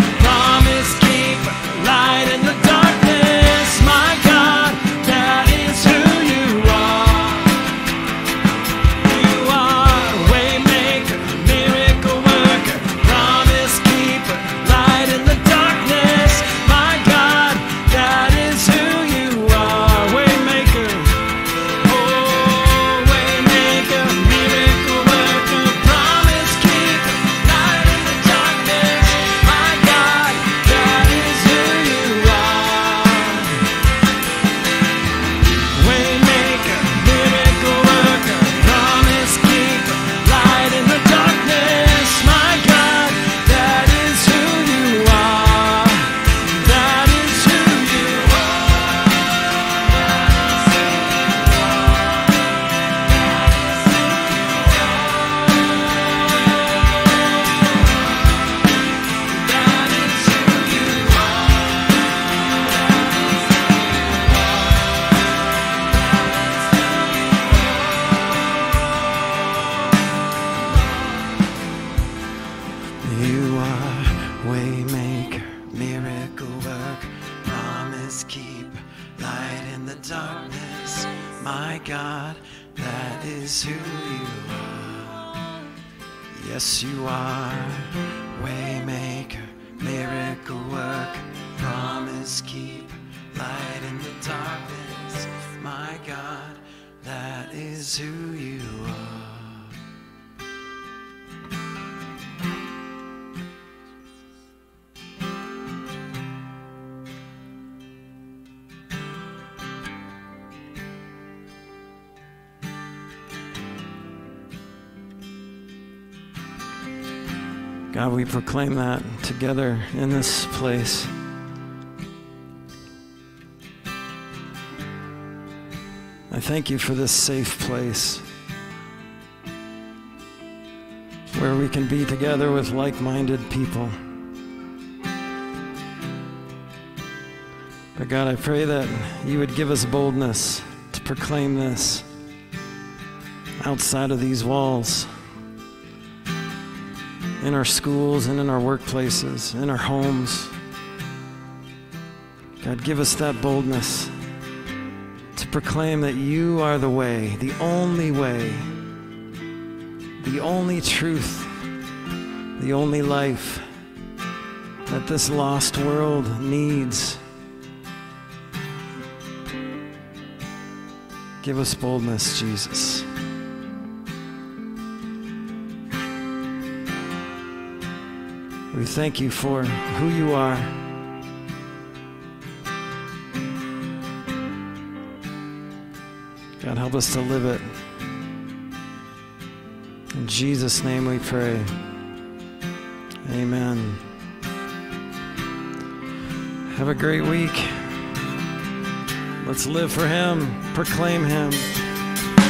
promise keeper, light in the darkness, my God, that is who you are. You are waymaker, miracle worker, promise keeper, light in the darkness, my God, that is who you are. Waymaker, oh waymaker, miracle worker, promise keeper, light in the darkness, my God, that is who you are. Waymaker, miracle worker, promise keeper, light in the darkness, my God, that is who you are. That is who you are. That is who you are. You are waymaker, miracle work, promise keep, light in the darkness, my God, that is who you are. Yes, you are waymaker, miracle work, promise keep, light in the darkness, my God, that is who you are. God, we proclaim that together in this place. I thank you for this safe place where we can be together with like-minded people. But God, I pray that you would give us boldness to proclaim this outside of these walls, in our schools and in our workplaces, in our homes. God, give us that boldness to proclaim that you are the way, the only way, the only truth, the only life that this lost world needs. Give us boldness, Jesus. We thank you for who you are. God, help us to live it. In Jesus' name we pray. Amen. Have a great week. Let's live for him, proclaim him. Great.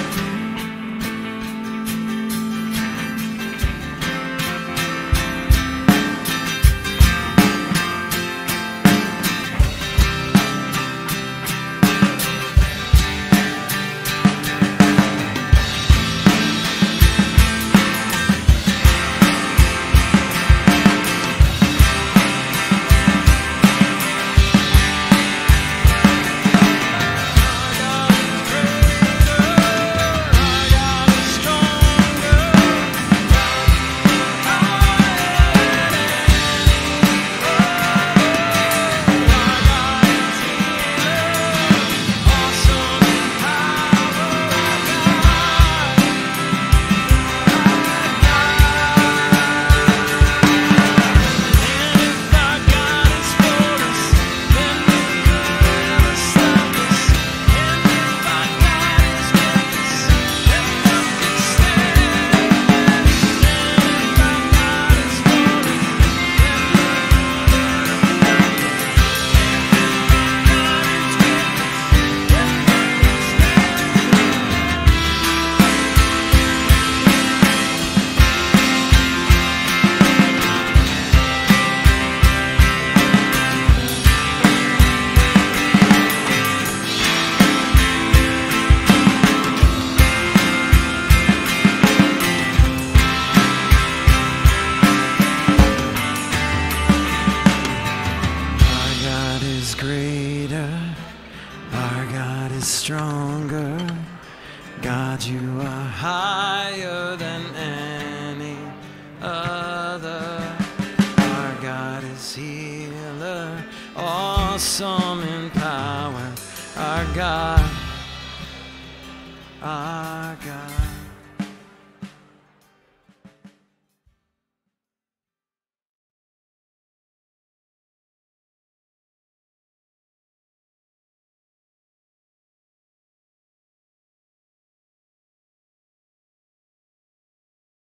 is stronger. God, you are higher than any other. Our God is healer, awesome in power. Our God, our